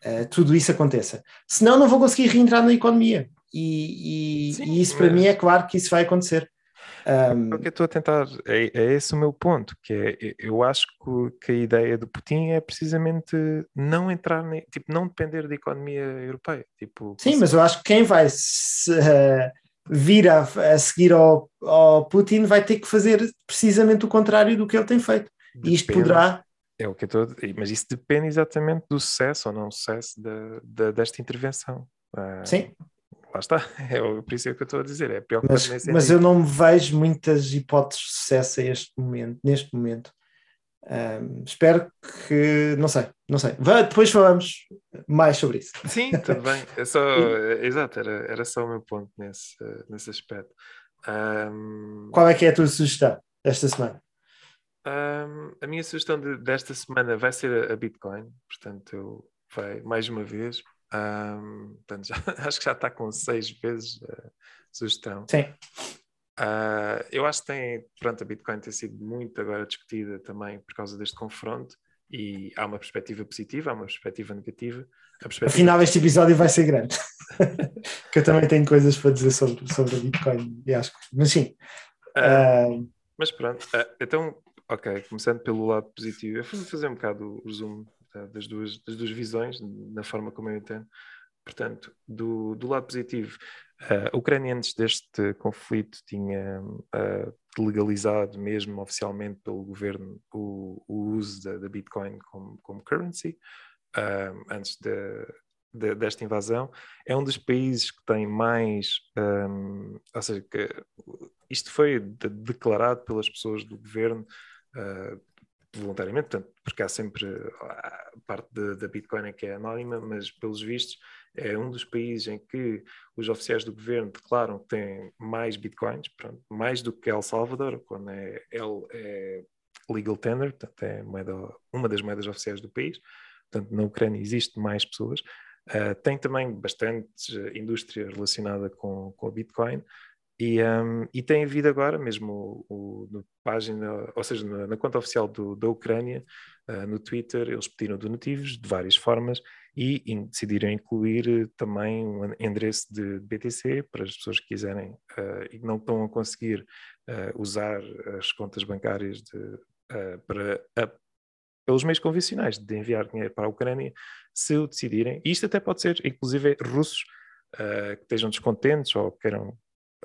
Uh, tudo isso aconteça. Senão não vou conseguir reentrar na economia. E, e, Sim, e isso para mas... mim é claro que isso vai acontecer. Um... É o que eu estou a tentar, é, é esse o meu ponto, que é, eu acho que, que a ideia do Putin é precisamente não entrar, ne, tipo, não depender da economia europeia. Tipo, sim, mas eu acho que quem vai se, uh, vir a, a seguir ao, ao Putin vai ter que fazer precisamente o contrário do que ele tem feito. Depende. E isto poderá... É o que eu tô... Mas isso depende exatamente do sucesso ou não sucesso da, da, desta intervenção. Uh... Sim. Lá está, é o princípio que eu estou a dizer, é pior que mas, mas eu não vejo muitas hipóteses de sucesso a este momento, neste momento. Um, espero que, não sei, não sei. Vai, depois falamos mais sobre isso. Sim, tudo bem. É só, exato, era, era só o meu ponto nesse, nesse aspecto. Um, Qual é que é a tua sugestão desta semana? Um, a minha sugestão de, desta semana vai ser a, a Bitcoin, portanto, eu vai mais uma vez. Um, portanto, já, acho que já está com seis vezes a sugestão. Sim. Uh, eu acho que tem, pronto, a Bitcoin tem sido muito agora discutida também por causa deste confronto, e há uma perspectiva positiva, há uma perspectiva negativa. A perspectiva... Afinal, este episódio vai ser grande, que eu também tenho coisas para dizer sobre, sobre a Bitcoin, e acho que... mas sim. Uh, uh... Mas pronto, uh, então, ok, começando pelo lado positivo, eu vou fazer um bocado o resumo Das duas, das duas visões, na forma como eu entendo. Portanto, do, do lado positivo, a Ucrânia antes deste conflito tinha uh, legalizado mesmo oficialmente pelo governo o, o uso da, da Bitcoin como, como currency, uh, antes de, de, desta invasão. É um dos países que tem mais, um, ou seja, que isto foi de, declarado pelas pessoas do governo, uh, voluntariamente, portanto, porque há sempre a parte da Bitcoin que é anónima, mas pelos vistos é um dos países em que os oficiais do governo declaram que têm mais Bitcoins, pronto, mais do que El Salvador, quando é, é legal tender, portanto é moeda, uma das moedas oficiais do país. Portanto, na Ucrânia existe mais pessoas, uh, tem também bastante indústria relacionada com, com a Bitcoin. E, um, e tem havido agora mesmo o, o, na página, ou seja, na, na conta oficial do, da Ucrânia, uh, no Twitter, eles pediram donativos de várias formas e in, decidiram incluir também um endereço de B T C para as pessoas que quiserem uh, e que não estão a conseguir uh, usar as contas bancárias de, uh, para a, pelos meios convencionais de enviar dinheiro para a Ucrânia, se o decidirem. E isto até pode ser, inclusive, russos uh, que estejam descontentes ou queiram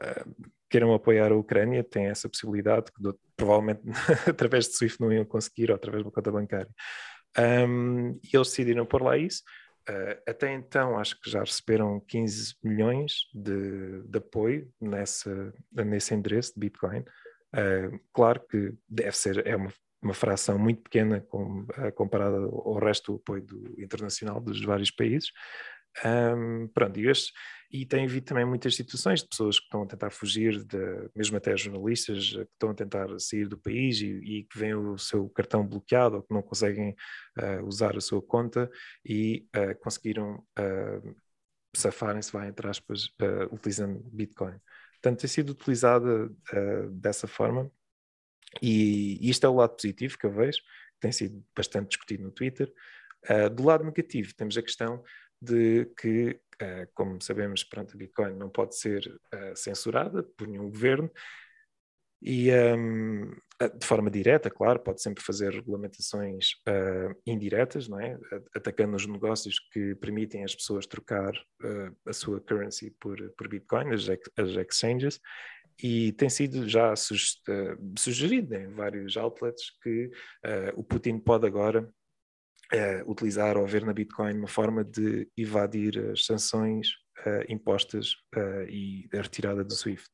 Uh, queiram apoiar a Ucrânia, tem essa possibilidade que do, provavelmente através de SWIFT não iam conseguir, ou através de uma conta bancária, um, e eles decidiram pôr lá isso. Uh, até então acho que já receberam quinze milhões de, de apoio nessa, nesse endereço de Bitcoin. Uh, claro que deve ser, é uma, uma fração muito pequena com, uh, comparada ao resto do apoio do, internacional dos vários países. Um, pronto, e, este, e tem havido também muitas situações de pessoas que estão a tentar fugir, de, mesmo até jornalistas que estão a tentar sair do país e, e que vêem o seu cartão bloqueado ou que não conseguem uh, usar a sua conta e uh, conseguiram uh, safarem-se, vai, entre aspas, uh, utilizando Bitcoin. Portanto, tem sido utilizada uh, dessa forma, e isto é o lado positivo que eu vejo, que tem sido bastante discutido no Twitter. Uh, do lado negativo temos a questão de que, uh, como sabemos, pronto, a Bitcoin não pode ser uh, censurada por nenhum governo, e um, de forma direta, claro, pode sempre fazer regulamentações uh, indiretas, não é? Atacando os negócios que permitem as pessoas trocar uh, a sua currency por, por Bitcoin, as, as exchanges, e tem sido já sugerido em vários outlets que uh, o Putin pode agora Uh, utilizar ou ver na Bitcoin uma forma de evadir as sanções uh, impostas uh, e a retirada do SWIFT.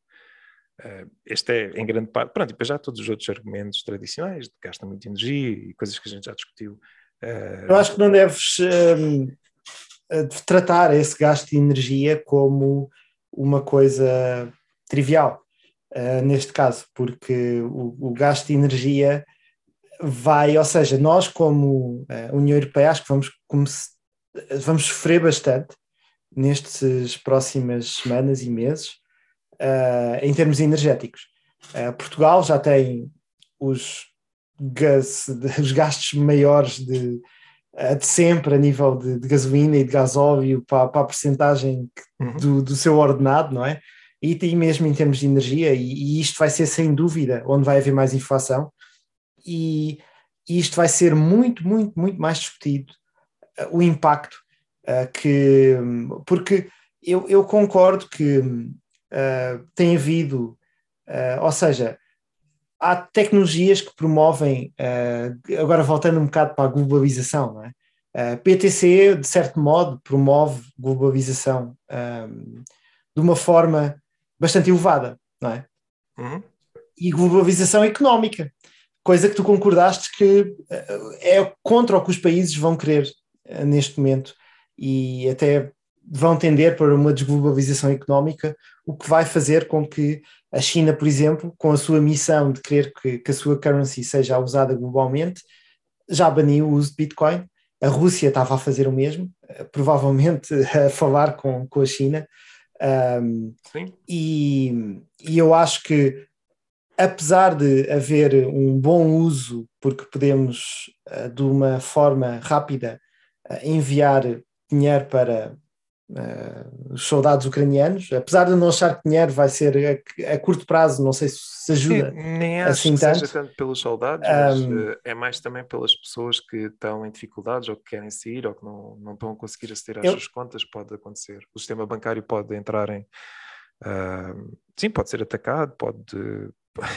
Uh, este é em grande parte, pronto, e depois já todos os outros argumentos tradicionais, gasta muito energia e coisas que a gente já discutiu. Uh, Eu acho que não deves um, tratar esse gasto de energia como uma coisa trivial, uh, neste caso, porque o, o gasto de energia vai, ou seja, nós como uh, União Europeia acho que vamos, vamos sofrer bastante nestas próximas semanas e meses uh, em termos energéticos. Uh, Portugal já tem os, gas, os gastos maiores de, uh, de sempre a nível de, de gasolina e de gasóleo para, para a percentagem do, do seu ordenado, não é? e, e mesmo em termos de energia, e, e isto vai ser sem dúvida onde vai haver mais inflação, e, e isto vai ser muito, muito, muito mais discutido, uh, o impacto uh, que... Porque eu, eu concordo que uh, tem havido, uh, ou seja... Há tecnologias que promovem, uh, agora voltando um bocado para a globalização, não é? uh, P T C, de certo modo, promove globalização um, de uma forma bastante elevada, não é? Uhum. E globalização económica, coisa que tu concordaste que uh, é contra o que os países vão querer uh, neste momento, e até vão tender para uma desglobalização económica, o que vai fazer com que a China, por exemplo, com a sua missão de querer que, que a sua currency seja usada globalmente, já baniu o uso de Bitcoin. A Rússia estava a fazer o mesmo, provavelmente a falar com, com a China. Um, Sim. E, e eu acho que, apesar de haver um bom uso, porque podemos, de uma forma rápida, enviar dinheiro para... Uh, os soldados ucranianos, apesar de não achar que dinheiro vai ser a, a curto prazo, não sei se ajuda. Sim, nem acho assim que tanto. Seja tanto pelos soldados, um, mas uh, é mais também pelas pessoas que estão em dificuldades ou que querem sair ou que não, não estão a conseguir aceder às eu... suas contas. Pode acontecer, o sistema bancário pode entrar em uh, sim, pode ser atacado, pode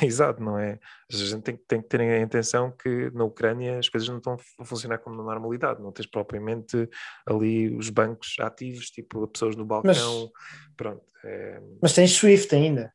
exato, não é? A gente tem, tem que ter a intenção que na Ucrânia as coisas não estão a funcionar como na normalidade, não tens propriamente ali os bancos ativos, tipo pessoas no balcão, mas, pronto. É... Mas tens SWIFT ainda.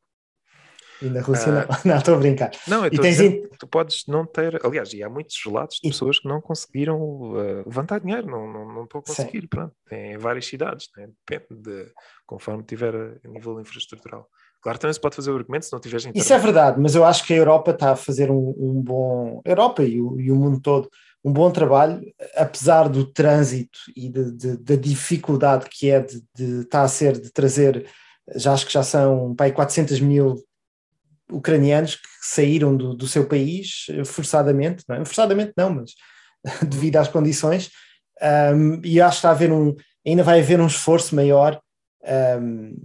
Ainda Rússia ah, não. Não, estou a brincar. Não, eu e tens dizendo, in... tu podes não ter, aliás, e há muitos relatos de e... pessoas que não conseguiram uh, levantar dinheiro, não, não, não estão a conseguir, sim. Pronto. Tem várias cidades, né? Depende de, conforme tiver a nível infraestrutural. Claro, também se pode fazer o argumento se não tiveres interesse. Isso é verdade, mas eu acho que a Europa está a fazer um, um bom... A Europa e o, e o mundo todo, um bom trabalho, apesar do trânsito e de, de, da dificuldade que é de, de está a ser de trazer, já acho que já são pai, quatrocentos mil ucranianos que saíram do, do seu país forçadamente, não é? Forçadamente não, mas devido às condições, um, e acho que está a haver um... Ainda vai haver um esforço maior um,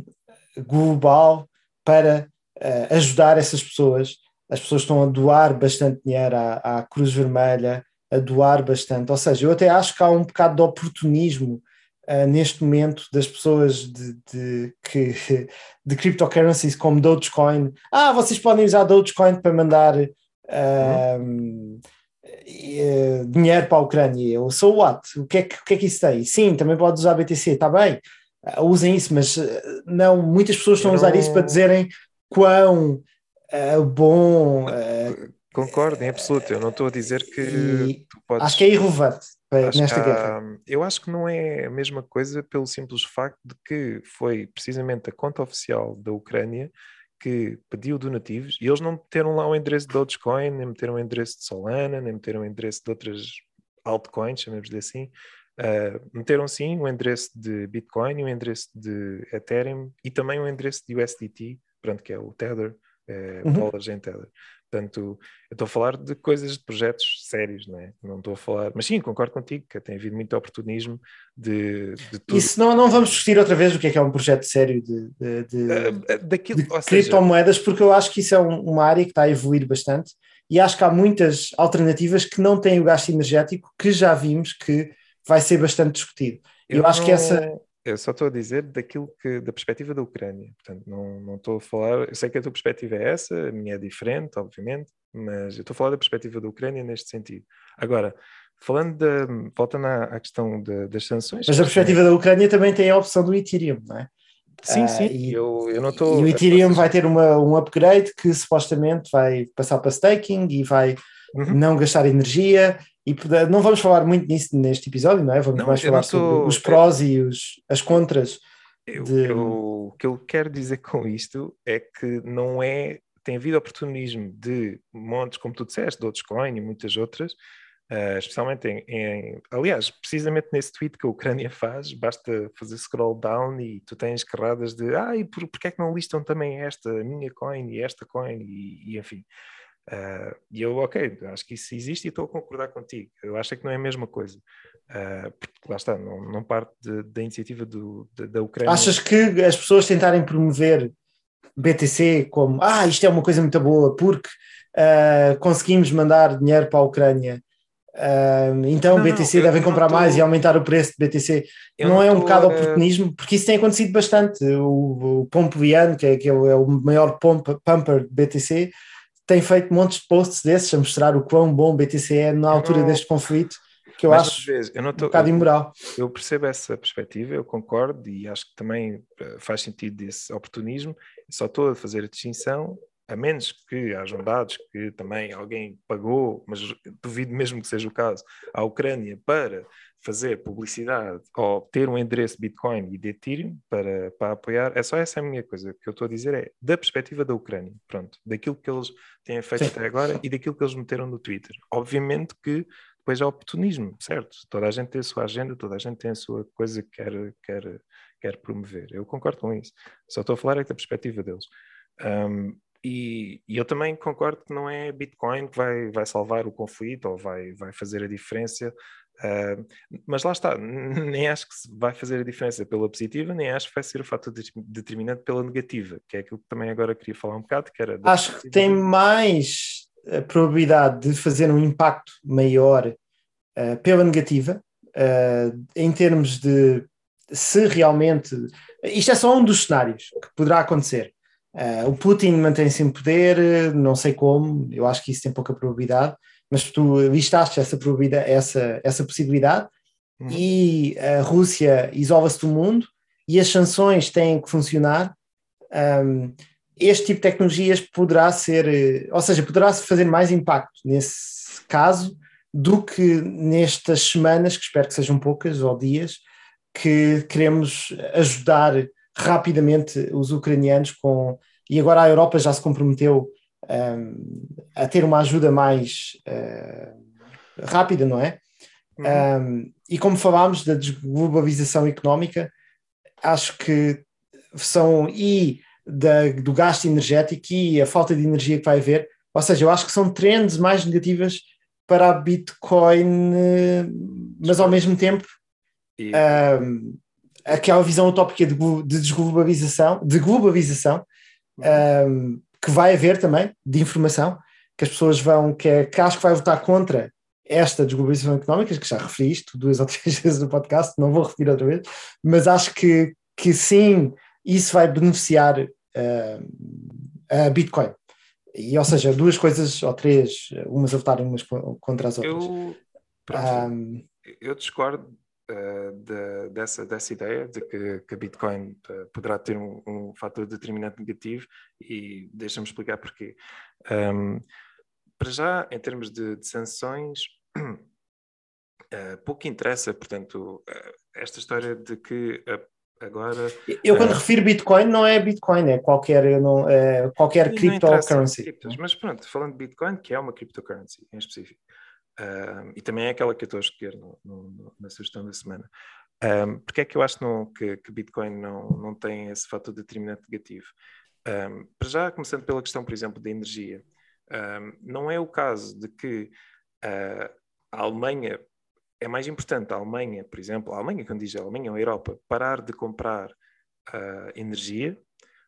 global para uh, ajudar essas pessoas. As pessoas estão a doar bastante dinheiro à, à Cruz Vermelha, a doar bastante, ou seja, eu até acho que há um bocado de oportunismo uh, neste momento das pessoas de, de, que, de cryptocurrencies como Dogecoin. Ah, vocês podem usar Dogecoin para mandar uh, uhum. uh, dinheiro para a Ucrânia, eu sou what? O que é que, o que é que isso tem? Sim, também pode usar B T C, está bem. Uh, usem isso, mas uh, não, muitas pessoas estão a usar isso para dizerem quão uh, bom... Uh, Concordo, em absoluto, eu não estou a dizer que tu podes... Acho que é irrelevante nesta guerra. Eu acho que não é a mesma coisa pelo simples facto de que foi precisamente a conta oficial da Ucrânia que pediu donativos e eles não meteram lá o endereço de Dogecoin, nem meteram o endereço de Solana, nem meteram o endereço de outras altcoins, chamemos-lhe assim... Uh, meteram sim o endereço de Bitcoin, o endereço de Ethereum e também o endereço de U S D T, pronto, que é o Tether, é, uhum. dólares em Tether. Portanto, eu estou a falar de coisas, de projetos sérios, não é? Não estou a falar... Mas sim, concordo contigo, que tem havido muito oportunismo de, de tudo. E se não, não vamos discutir outra vez o que é que é um projeto sério de, de, de, uh, daquilo, de ou criptomoedas, seja... porque eu acho que isso é um, uma área que está a evoluir bastante e acho que há muitas alternativas que não têm o gasto energético, que já vimos que vai ser bastante discutido. Eu, eu acho não, que essa... Eu só estou a dizer daquilo que, da perspectiva da Ucrânia, portanto, não, não estou a falar... Eu sei que a tua perspectiva é essa, a minha é diferente, obviamente, mas eu estou a falar da perspectiva da Ucrânia neste sentido. Agora, falando de... Voltando à, à questão de, das sanções... Mas a perspectiva tem... da Ucrânia também tem a opção do Ethereum, não é? Sim, ah, sim. E, eu, eu não tô... e o Ethereum vai ter uma, um upgrade que supostamente vai passar para staking e vai uhum. não gastar energia... E não vamos falar muito nisso neste episódio, não é? Vamos não, mais falar tô... sobre os prós eu... e os, as contras. Eu, de... eu, o que eu quero dizer com isto é que não é... Tem havido oportunismo de montes, como tu disseste, de Dogecoin e muitas outras, uh, especialmente em, em... Aliás, precisamente nesse tweet que a Ucrânia faz, basta fazer scroll down e tu tens carradas de ah, e por, porque é que não listam também esta minha coin e esta coin e, e enfim... E uh, eu, ok, acho que isso existe e estou a concordar contigo. Eu acho que não é a mesma coisa. Uh, porque lá está, não, não parte da iniciativa do, de, da Ucrânia. Achas que as pessoas tentarem promover B T C como, ah, isto é uma coisa muito boa porque uh, conseguimos mandar dinheiro para a Ucrânia, uh, então não, B T C não, devem comprar tô... mais e aumentar o preço de B T C. Eu não, não é um bocado a... oportunismo? Porque isso tem acontecido bastante. O, o Pompoviano, que, é, que é o maior pump, pumper de B T C, tem feito montes de posts desses a mostrar o quão bom B T C é na altura não... deste conflito, que eu mas, acho vezes, eu não tô, um bocado imoral. Eu, eu percebo essa perspectiva, eu concordo e acho que também faz sentido esse oportunismo. Só estou a fazer a distinção, a menos que hajam dados que também alguém pagou, mas duvido mesmo que seja o caso, à Ucrânia para fazer publicidade ou ter um endereço Bitcoin e de Ethereum para, para apoiar. É só essa a minha coisa que eu estou a dizer, é da perspectiva da Ucrânia, pronto, daquilo que eles têm feito Sim. até agora e daquilo que eles meteram no Twitter. Obviamente que depois é oportunismo, certo? Toda a gente tem a sua agenda, toda a gente tem a sua coisa que quer, quer, quer promover. Eu concordo com isso. Só estou a falar é da perspectiva deles. Um, e, e eu também concordo que não é Bitcoin que vai, vai salvar o conflito ou vai, vai fazer a diferença. Uh, mas lá está, nem acho que vai fazer a diferença pela positiva, nem acho que vai ser o fator de, determinante pela negativa, que é aquilo que também agora queria falar um bocado, que era... Acho que tem mais... a probabilidade de fazer um impacto maior uh, pela negativa, uh, em termos de se realmente... Isto é só um dos cenários que poderá acontecer. Uh, o Putin mantém-se em poder, não sei como, eu acho que isso tem pouca probabilidade, mas tu listaste essa, probabilidade, essa, essa possibilidade hum. e a Rússia isola-se do mundo e as sanções têm que funcionar. Um, Este tipo de tecnologias poderá ser, ou seja, poderá-se fazer mais impacto nesse caso do que nestas semanas, que espero que sejam poucas, ou dias, que queremos ajudar rapidamente os ucranianos com, e agora a Europa já se comprometeu um, a ter uma ajuda mais uh, rápida, não é? Uhum. Um, e como falámos da desglobalização económica, acho que são... e Da, do gasto energético e a falta de energia que vai haver, ou seja, eu acho que são trends mais negativas para a Bitcoin, mas ao mesmo tempo e... um, aquela visão utópica de, de desglobalização, de globalização um, que vai haver também, de informação, que as pessoas vão, que, é, que acho que vai lutar contra esta desglobalização económica, que já referi isto duas ou três vezes no podcast, não vou referir outra vez, mas acho que, que sim, isso vai beneficiar uh, a Bitcoin. E, ou seja, duas coisas ou três, umas a votarem umas contra as outras. Eu, pronto, um, eu discordo uh, de, dessa, dessa ideia de que, que a Bitcoin uh, poderá ter um, um fator determinante negativo e deixa-me explicar porquê. Um, para já, em termos de, de sanções... uh, pouco interessa, portanto, uh, esta história de que... Uh, Agora, eu quando uh, refiro Bitcoin não é Bitcoin, é qualquer, não, é qualquer cryptocurrency. Criptos, mas pronto, falando de Bitcoin, que é uma cryptocurrency em específico, uh, e também é aquela que eu estou a escolher no, no, na sugestão da semana. Um, porque é que eu acho não, que, que Bitcoin não, não tem esse fator determinante negativo? Um, para já, começando pela questão, por exemplo, da energia, um, não é o caso de que uh, a Alemanha... É mais importante a Alemanha, por exemplo, a Alemanha, quando diz a Alemanha ou a Europa, parar de comprar uh, energia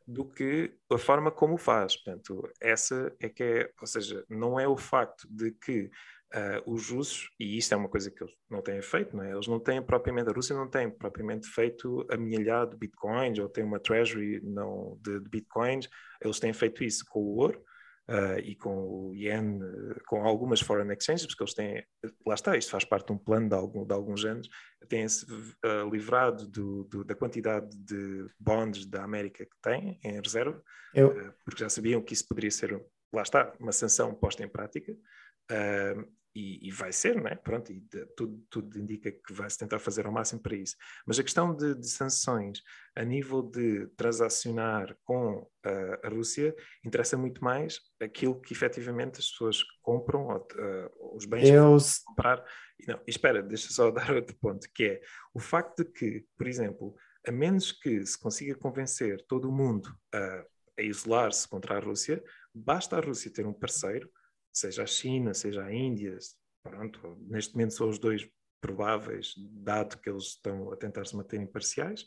do que a forma como o faz. Portanto, essa é que é, ou seja, não é o facto de que uh, os russos, e isto é uma coisa que eles não têm feito, não é? Eles não têm propriamente, a Rússia não tem propriamente feito amealhado bitcoins, ou tem uma treasury não, de, de bitcoins, eles têm feito isso com o ouro. Uh, e com o Yen, com algumas foreign exchanges, porque eles têm, lá está, isto faz parte de um plano de, algum, de alguns anos, têm-se uh, livrado do, do, da quantidade de bonds da América que têm em reserva, Eu... uh, porque já sabiam que isso poderia ser, lá está, uma sanção posta em prática, uh, e, e vai ser, não é? Pronto, e de, tudo, tudo indica que vai-se tentar fazer ao máximo para isso. Mas a questão de, de sanções a nível de transacionar com uh, a Rússia interessa muito mais aquilo que efetivamente as pessoas compram, ou, uh, os bens Eu... que vão comprar. E não, espera, deixa só dar outro ponto, que é o facto de que, por exemplo, a menos que se consiga convencer todo o mundo uh, a isolar-se contra a Rússia, basta a Rússia ter um parceiro, seja a China, seja a Índia, pronto, neste momento são os dois prováveis, dado que eles estão a tentar se manter imparciais,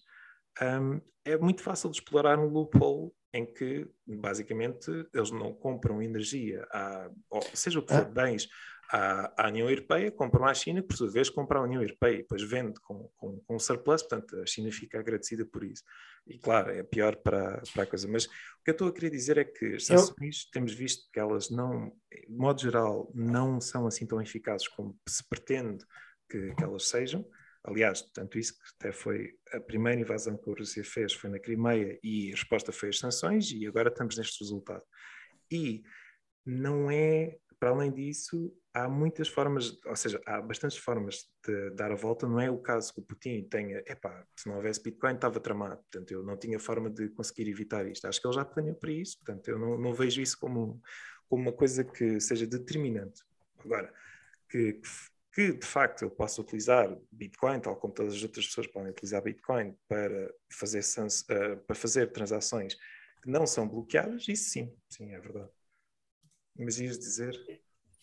um, é muito fácil de explorar um loophole em que, basicamente, eles não compram energia, a, ou seja o que for, bens à, à União Europeia, compram à China, por sua vez compram à União Europeia e depois vende com, com, com surplus, portanto a China fica agradecida por isso. E claro, é pior para, para a coisa. Mas o que eu estou a querer dizer é que as sanções, temos visto que elas não, de modo geral, não são assim tão eficazes como se pretende que, que elas sejam. Aliás, tanto isso que até foi a primeira invasão que a Rússia fez, foi na Crimeia, e a resposta foi as sanções, e agora estamos neste resultado. E não é, para além disso, há muitas formas, ou seja, há bastantes formas de dar a volta. Não é o caso que o Putin tenha, epá, se não houvesse Bitcoin estava tramado, portanto eu não tinha forma de conseguir evitar isto. Acho que ele já planeou para isso, portanto eu não, não vejo isso como, como uma coisa que seja determinante. Agora, que... que que de facto eu posso utilizar Bitcoin, tal como todas as outras pessoas podem utilizar Bitcoin para fazer, sans, uh, para fazer transações que não são bloqueadas, isso sim, sim, é verdade. Mas ias dizer?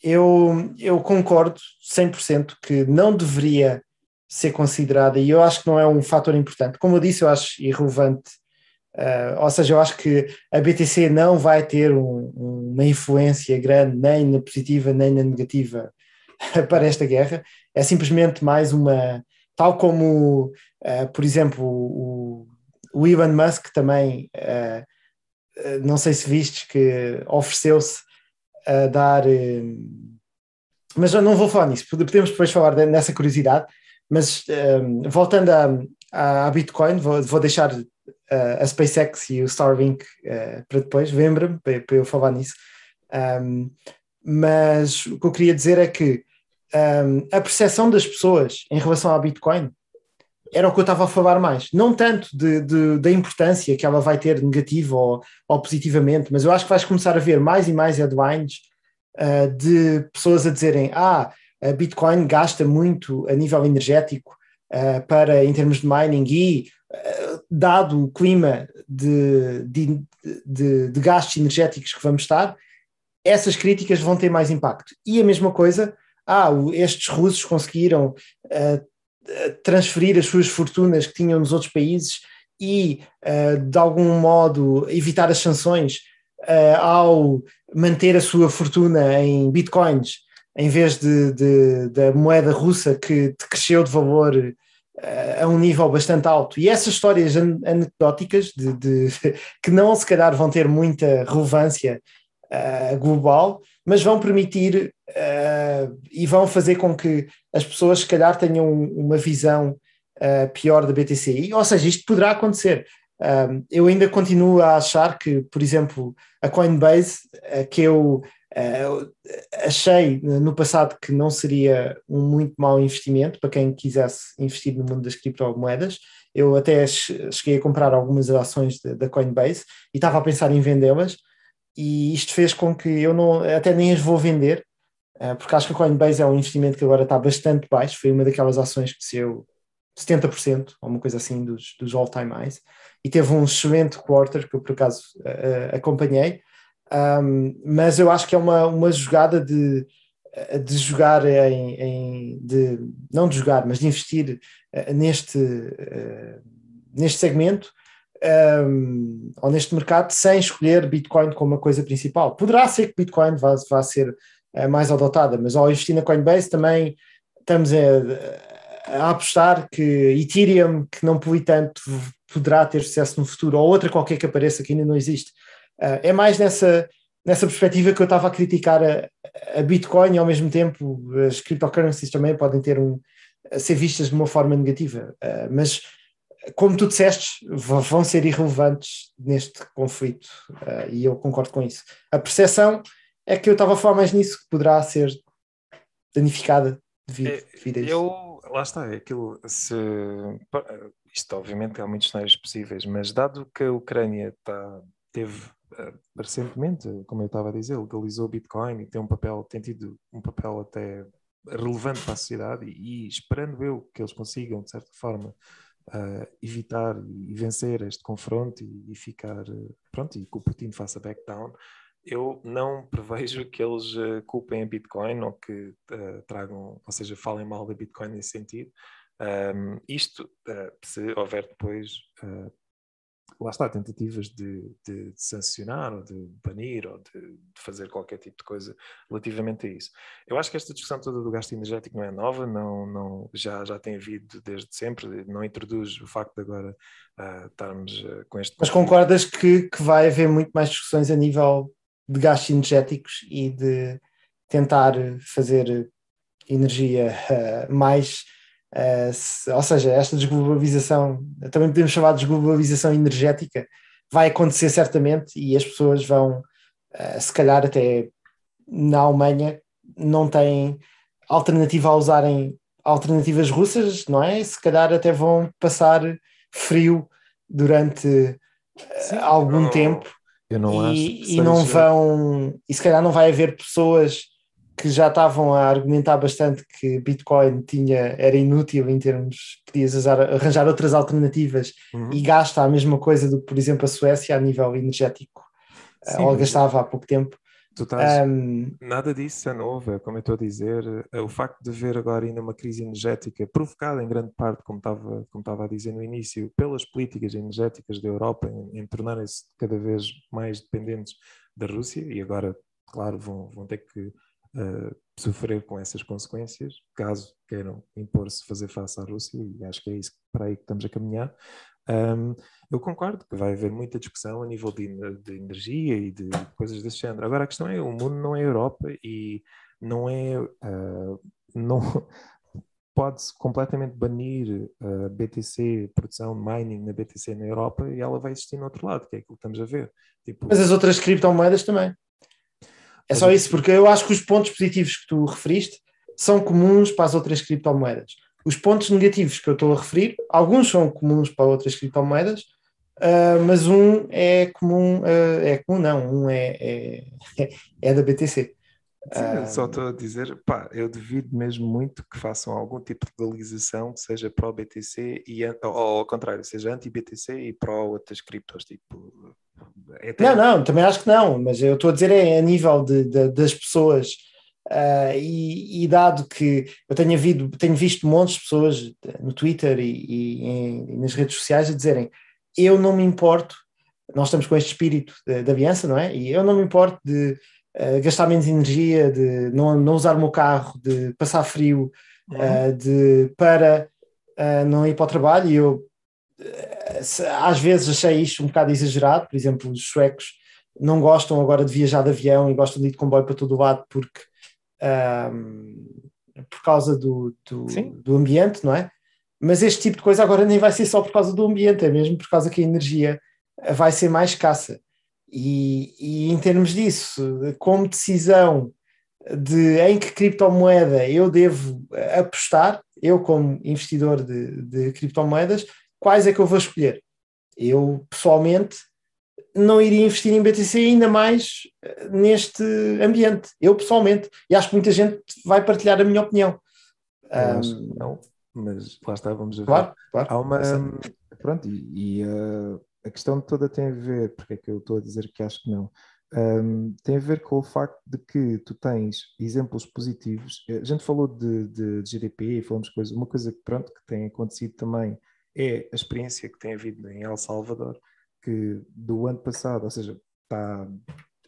Eu, eu concordo cem por cento que não deveria ser considerada, e eu acho que não é um fator importante. Como eu disse, eu acho irrelevante, uh, ou seja, eu acho que a B T C não vai ter um, uma influência grande, nem na positiva, nem na negativa, para esta guerra. É simplesmente mais uma, tal como uh, por exemplo o, o Elon Musk também, uh, uh, não sei se vistes que ofereceu-se a dar, uh, mas eu não vou falar nisso, podemos depois falar nessa curiosidade. Mas um, voltando à Bitcoin, vou, vou deixar uh, a SpaceX e o Starlink uh, para depois, lembra-me para, para eu falar nisso. Um, mas o que eu queria dizer é que Um, a percepção das pessoas em relação à Bitcoin era o que eu estava a falar mais, não tanto de, de, da importância que ela vai ter negativa ou, ou positivamente, mas eu acho que vais começar a ver mais e mais headlines uh, de pessoas a dizerem: ah, a Bitcoin gasta muito a nível energético uh, para, em termos de mining, e uh, dado o clima de, de, de, de gastos energéticos que vamos estar, essas críticas vão ter mais impacto. E a mesma coisa: ah, estes russos conseguiram uh, transferir as suas fortunas que tinham nos outros países e, uh, de algum modo, evitar as sanções uh, ao manter a sua fortuna em bitcoins, em vez de, de, da moeda russa, que cresceu de valor uh, a um nível bastante alto. E essas histórias an- anedóticas, de, de, que não, se calhar, vão ter muita relevância uh, global, mas vão permitir uh, e vão fazer com que as pessoas, se calhar, tenham uma visão uh, pior da B T C. E, ou seja, isto poderá acontecer. Uh, eu ainda continuo a achar que, por exemplo, a Coinbase, uh, que eu uh, achei no passado que não seria um muito mau investimento para quem quisesse investir no mundo das criptomoedas. Eu até cheguei a comprar algumas ações da Coinbase e estava a pensar em vendê-las. E isto fez com que eu não, até nem as vou vender, porque acho que a Coinbase é um investimento que agora está bastante baixo. Foi uma daquelas ações que desceu setenta por cento, ou uma coisa assim, dos, dos all-time highs, e teve um excelente quarter que eu, por acaso, uh, acompanhei. Um, mas eu acho que é uma, uma jogada de, de jogar em, em de, não de jogar, mas de investir uh, neste, uh, neste segmento, Um, ou neste mercado, sem escolher Bitcoin como a coisa principal. Poderá ser que Bitcoin vá, vá ser uh, mais adotada, mas ao investir na Coinbase também estamos a, a apostar que Ethereum, que não polui tanto, poderá ter sucesso no futuro, ou outra qualquer que apareça que ainda não existe. Uh, é mais nessa, nessa perspectiva que eu estava a criticar a, a Bitcoin, e ao mesmo tempo as cryptocurrencies também podem ter um, ser vistas de uma forma negativa. Uh, mas como tu disseste, vão ser irrelevantes neste conflito, uh, e eu concordo com isso. A percepção é que eu estava a falar mais nisso, que poderá ser danificada devido, é, devido a isso. Eu, lá está, aquilo, se, isto obviamente há muitos cenários possíveis, mas dado que a Ucrânia tá, teve uh, recentemente, como eu estava a dizer, legalizou o Bitcoin e tem, um papel, tem tido um papel até relevante para a sociedade, e, e esperando eu que eles consigam, de certa forma, Uh, evitar e vencer este confronto e, e ficar, uh, pronto, e que o Putin faça back down, eu não prevejo que eles uh, culpem a Bitcoin, ou que uh, tragam, ou seja, falem mal da Bitcoin nesse sentido. Um, isto, uh, se houver depois uh, lá está, tentativas de, de, de sancionar ou de banir ou de, de fazer qualquer tipo de coisa relativamente a isso. Eu acho que esta discussão toda do gasto energético não é nova, não, não, já, já tem havido desde sempre, não introduz o facto de agora uh, estarmos uh, com este... Mas concordas que, que vai haver muito mais discussões a nível de gastos energéticos e de tentar fazer energia uh, mais... Uh, se, ou seja, esta desglobalização, também podemos chamar de desglobalização energética, vai acontecer certamente, e as pessoas vão, uh, se calhar até na Alemanha, não têm alternativa a usarem alternativas russas, não é? Se calhar até vão passar frio durante uh, algum tempo eu não e, e não vão, e se calhar não vai haver pessoas que já estavam a argumentar bastante que Bitcoin tinha, era inútil em termos, podias usar, arranjar outras alternativas uhum. e gasta a mesma coisa do que, por exemplo, a Suécia a nível energético, sim, ou gastava há pouco tempo. Tu estás, um, nada disso é novo, como eu estou a dizer, o facto de ver agora ainda uma crise energética provocada em grande parte, como estava, como estava a dizer no início, pelas políticas energéticas da Europa em, em tornarem-se cada vez mais dependentes da Rússia, e agora, claro, vão, vão ter que Uh, sofrer com essas consequências, caso queiram impor-se, fazer face à Rússia, e acho que é isso, para aí que estamos a caminhar. Um, eu concordo que vai haver muita discussão a nível de, de energia e de coisas desse género. Agora a questão é, o mundo não é a Europa e não é... Uh, não, pode-se completamente banir a uh, B T C, produção, mining na B T C na Europa, e ela vai existir no outro lado, que é aquilo que estamos a ver. Tipo, mas as outras criptomoedas também. É só isso, porque eu acho que os pontos positivos que tu referiste são comuns para as outras criptomoedas. Os pontos negativos que eu estou a referir, alguns são comuns para outras criptomoedas, uh, mas um é comum, uh, é comum não, um é, é, é da B T C. Sim, eu só estou a dizer, pá, eu duvido mesmo muito que façam algum tipo de legalização que seja pró-B T C, e, ou ao contrário, seja anti-B T C e pró-outras criptos, tipo... Ethereum. Não, não, também acho que não, mas eu estou a dizer é a nível de, de, das pessoas, uh, e, e dado que eu tenho, havido, tenho visto montes de pessoas no Twitter e, e, e nas redes sociais a dizerem, eu não me importo, nós estamos com este espírito de, de aliança, não é? E eu não me importo de... Uh, gastar menos energia, de não, não usar o meu carro, de passar frio, uhum. uh, de, para uh, não ir para o trabalho. E eu uh, se, às vezes achei isto um bocado exagerado. Por exemplo, os suecos não gostam agora de viajar de avião e gostam de ir de comboio para todo o lado porque, um, por causa do, do, do ambiente, não é? Mas este tipo de coisa agora nem vai ser só por causa do ambiente, é mesmo por causa que a energia vai ser mais escassa. E, e em termos disso, como decisão de em que criptomoeda eu devo apostar, eu como investidor de, de criptomoedas, quais é que eu vou escolher? Eu pessoalmente não iria investir em B T C, ainda mais neste ambiente, eu pessoalmente, e acho que muita gente vai partilhar a minha opinião. Eu acho que não, mas lá está, vamos ver. Claro, claro. Há uma... Pronto, e... e uh... a questão toda tem a ver, porque é que eu estou a dizer que acho que não, um, tem a ver com o facto de que tu tens exemplos positivos. A gente falou de, de, de G D P e falamos coisas, uma coisa que, pronto, que tem acontecido também é a experiência que tem havido em El Salvador, que do ano passado, ou seja, está,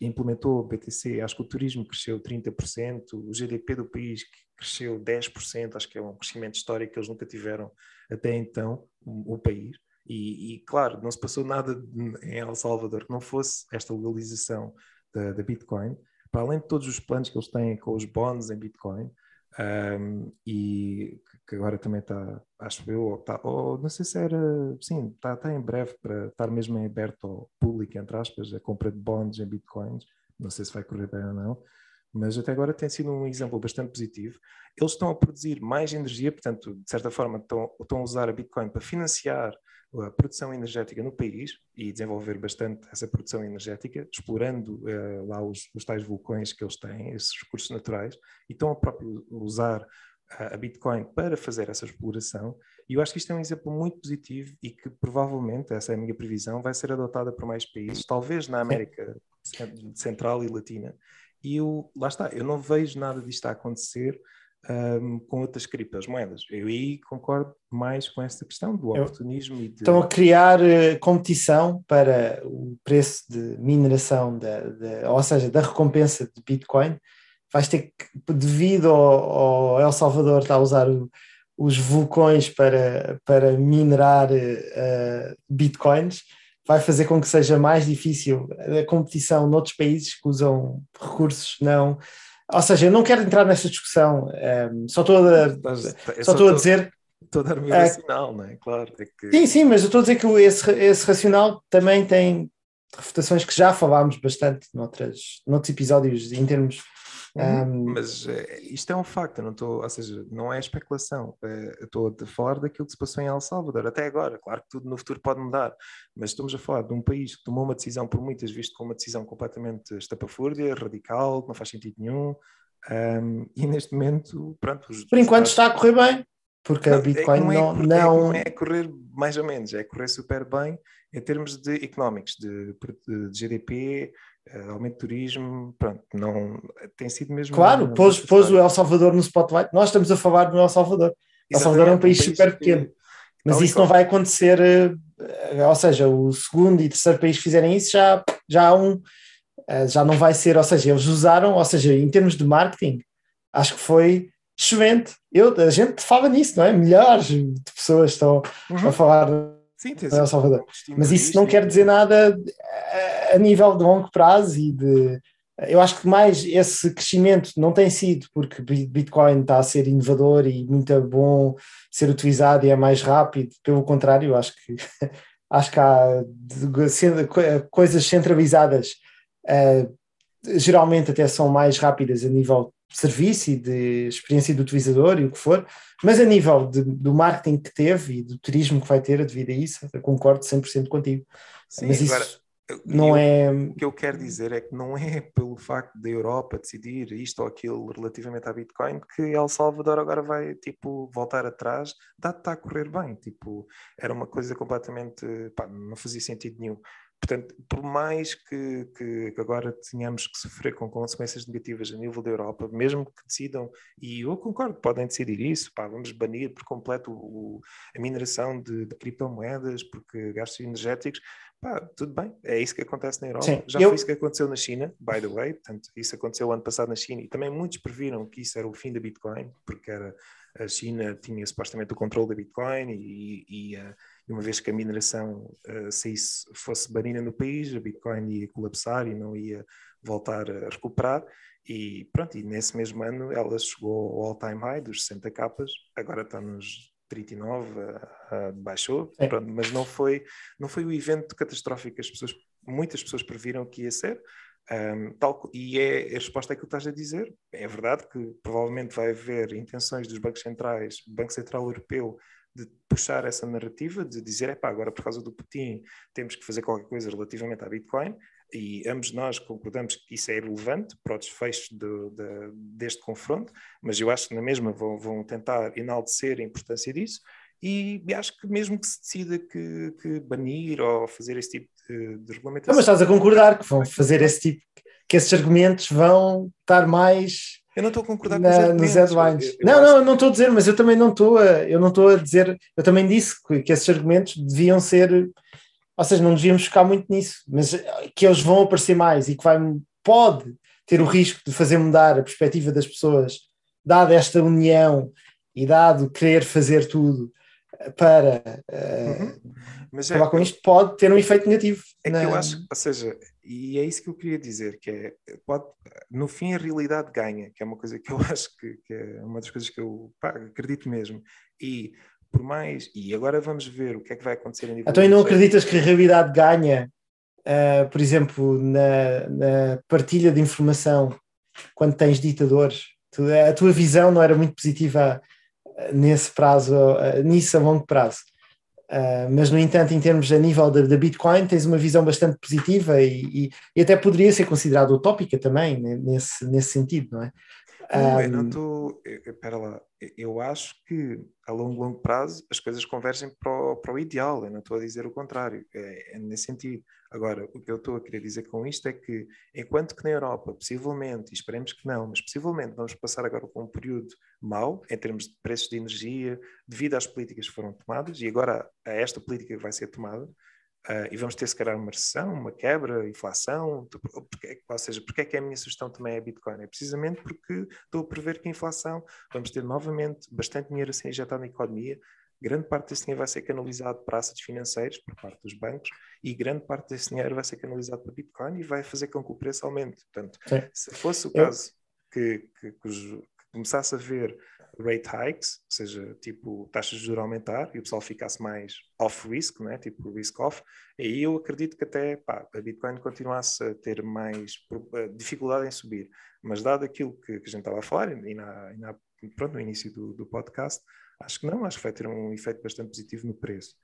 implementou o B T C, acho que o turismo cresceu trinta por cento, o G D P do país cresceu dez por cento, acho que é um crescimento histórico que eles nunca tiveram até então, o, o país. E, e claro, não se passou nada em El Salvador que não fosse esta legalização da, da Bitcoin, para além de todos os planos que eles têm com os bonds em Bitcoin, um, e que agora também está, acho eu, ou, tá, ou não sei se era, sim, está tá em breve para estar mesmo em aberto ao público, entre aspas, a compra de bonds em Bitcoins, não sei se vai correr bem ou não, mas até agora tem sido um exemplo bastante positivo. Eles estão a produzir mais energia, portanto, de certa forma, estão, estão a usar a Bitcoin para financiar a produção energética no país e desenvolver bastante essa produção energética, explorando uh, lá os, os tais vulcões que eles têm, esses recursos naturais, e estão a próprio usar uh, a Bitcoin para fazer essa exploração. E eu acho que isto é um exemplo muito positivo e que provavelmente, essa é a minha previsão, vai ser adotada por mais países, talvez na América Central e Latina. E eu, lá está, eu não vejo nada disto a acontecer um, com outras criptomoedas. Eu aí concordo mais com esta questão do oportunismo. Eu, e de... Estão a criar uh, competição para o preço de mineração, da, da, ou seja, da recompensa de Bitcoin. Vais ter que, devido ao, ao El Salvador estar a usar o, os vulcões para, para minerar uh, bitcoins, vai fazer com que seja mais difícil a competição noutros países que usam recursos não... Ou seja, eu não quero entrar nesta discussão, um, só estou a, só estou a dizer... Estou a dar o meu racional, não é? Claro. É que... Sim, sim, mas eu estou a dizer que esse, esse racional também tem refutações que já falámos bastante noutras, noutros episódios em termos... Um... Mas isto é um facto, eu não estou, ou seja, não é especulação, eu estou a falar daquilo que se passou em El Salvador até agora. Claro que tudo no futuro pode mudar, mas estamos a falar de um país que tomou uma decisão, por muitas visto como uma decisão completamente estapafúrdia, radical, que não faz sentido nenhum, um, e neste momento, pronto, os... por enquanto está a correr bem, porque não, a Bitcoin é não, é, não, é, não é correr mais ou menos, é correr super bem em termos de económicos, de, de G D P, Uh, aumento de turismo, pronto, não, tem sido mesmo... Claro, uma, pôs, pôs o El Salvador no spotlight, nós estamos a falar do El Salvador. El Salvador é um país, um país super que... pequeno, mas isso não vai acontecer, uh, ou seja, o segundo e terceiro país que fizerem isso já, já há um, uh, já não vai ser, ou seja, eles usaram, ou seja, em termos de marketing, acho que foi excelente. Eu, a gente fala nisso, não é? Milhares de pessoas estão uhum. a falar... Sim, sim, El Salvador. Mas isso não quer dizer nada a nível de longo prazo e de... Eu acho que mais esse crescimento não tem sido porque Bitcoin está a ser inovador e muito bom ser utilizado e é mais rápido. Pelo contrário, acho que, acho que há coisas centralizadas, geralmente até são mais rápidas a nível de serviço e de experiência do utilizador e o que for, mas a nível de, do marketing que teve e do turismo que vai ter devido a isso, eu concordo cem por cento contigo. Sim, mas isso agora, não eu, é... O que eu quero dizer é que não é pelo facto da Europa decidir isto ou aquilo relativamente à Bitcoin que El Salvador agora vai, tipo, voltar atrás, dado que está a correr bem, tipo, era uma coisa completamente, pá, não fazia sentido nenhum. Portanto, por mais que, que, que agora tenhamos que sofrer com consequências negativas a nível da Europa, mesmo que decidam, e eu concordo, podem decidir isso, pá, vamos banir por completo o, a mineração de, de criptomoedas, porque gastos energéticos, pá, tudo bem, é isso que acontece na Europa. Sim, já eu... foi isso que aconteceu na China, by the way, portanto, isso aconteceu ano passado na China, e também muitos previram que isso era o fim da Bitcoin, porque era, a China tinha supostamente o controle da Bitcoin e... e a, uma vez que a mineração, se isso fosse banida no país, a Bitcoin ia colapsar e não ia voltar a recuperar. E pronto, e nesse mesmo ano ela chegou ao all-time high dos sessenta mil, agora está nos trinta e nove, baixou. É. Pronto, mas não foi, não foi o evento catastrófico que as pessoas, muitas pessoas previram que ia ser. Um, tal, e é a resposta àquilo que estás a dizer. É verdade que provavelmente vai haver intenções dos bancos centrais, Banco Central Europeu, de puxar essa narrativa, de dizer, epá, agora por causa do Putin temos que fazer qualquer coisa relativamente à Bitcoin, e ambos nós concordamos que isso é relevante para o desfecho do, de, deste confronto, mas eu acho que na mesma vão, vão tentar enaltecer a importância disso, e acho que mesmo que se decida que, que banir ou fazer esse tipo de, de regulamentação... Não, mas estás a concordar que vão fazer esse tipo, que esses argumentos vão estar mais... Eu não estou a concordar com na, nos headlines. Eu, eu não, não, que... não estou a dizer, mas eu também não estou a, eu não estou a dizer, eu também disse que, que esses argumentos deviam ser, ou seja, não devíamos focar muito nisso, mas que eles vão aparecer mais e que vai, pode ter o risco de fazer mudar a perspectiva das pessoas, dada esta união e dado querer fazer tudo para uh, uhum. mas acabar é, com isto, pode ter um efeito negativo. É na... que eu acho, ou seja, e é isso que eu queria dizer, que é, pode, no fim a realidade ganha, que é uma coisa que eu acho que, que é uma das coisas que eu pá, acredito mesmo, e por mais, e agora vamos ver o que é que vai acontecer a nível... Então, e não acreditas que a realidade ganha, uh, por exemplo, na, na partilha de informação, quando tens ditadores? Tu, a tua visão não era muito positiva nesse prazo, nisso a longo prazo, uh, mas no entanto em termos a nível da, da Bitcoin tens uma visão bastante positiva e, e, e até poderia ser considerada utópica também nesse, nesse sentido, não é? Não, um... eu não estou... Espera lá. Eu acho que a longo, longo prazo as coisas convergem para, para o ideal. Eu não estou a dizer o contrário. É, é nesse sentido. Agora, o que eu estou a querer dizer com isto é que, enquanto que na Europa, possivelmente, e esperemos que não, mas possivelmente vamos passar agora por um período mau, em termos de preços de energia, devido às políticas que foram tomadas, e agora a esta política que vai ser tomada, Uh, e vamos ter, se calhar, uma recessão, uma quebra, inflação, porque, ou seja, porque é que a minha sugestão também é Bitcoin? É precisamente porque estou a prever que a inflação, vamos ter novamente bastante dinheiro a ser injetado na economia, grande parte desse dinheiro vai ser canalizado para assets financeiros, por parte dos bancos, e grande parte desse dinheiro vai ser canalizado para Bitcoin e vai fazer com que o preço aumente. Portanto, sim, se fosse o Eu... caso que, que, que, os, que começasse a haver rate hikes, ou seja, tipo taxas de juros aumentar e o pessoal ficasse mais off-risk, né? Tipo risk-off, aí eu acredito que até pá, a Bitcoin continuasse a ter mais dificuldade em subir, mas dado aquilo que, que a gente estava a falar e na, e na, pronto, no início do, do podcast, acho que não, acho que vai ter um efeito bastante positivo no preço.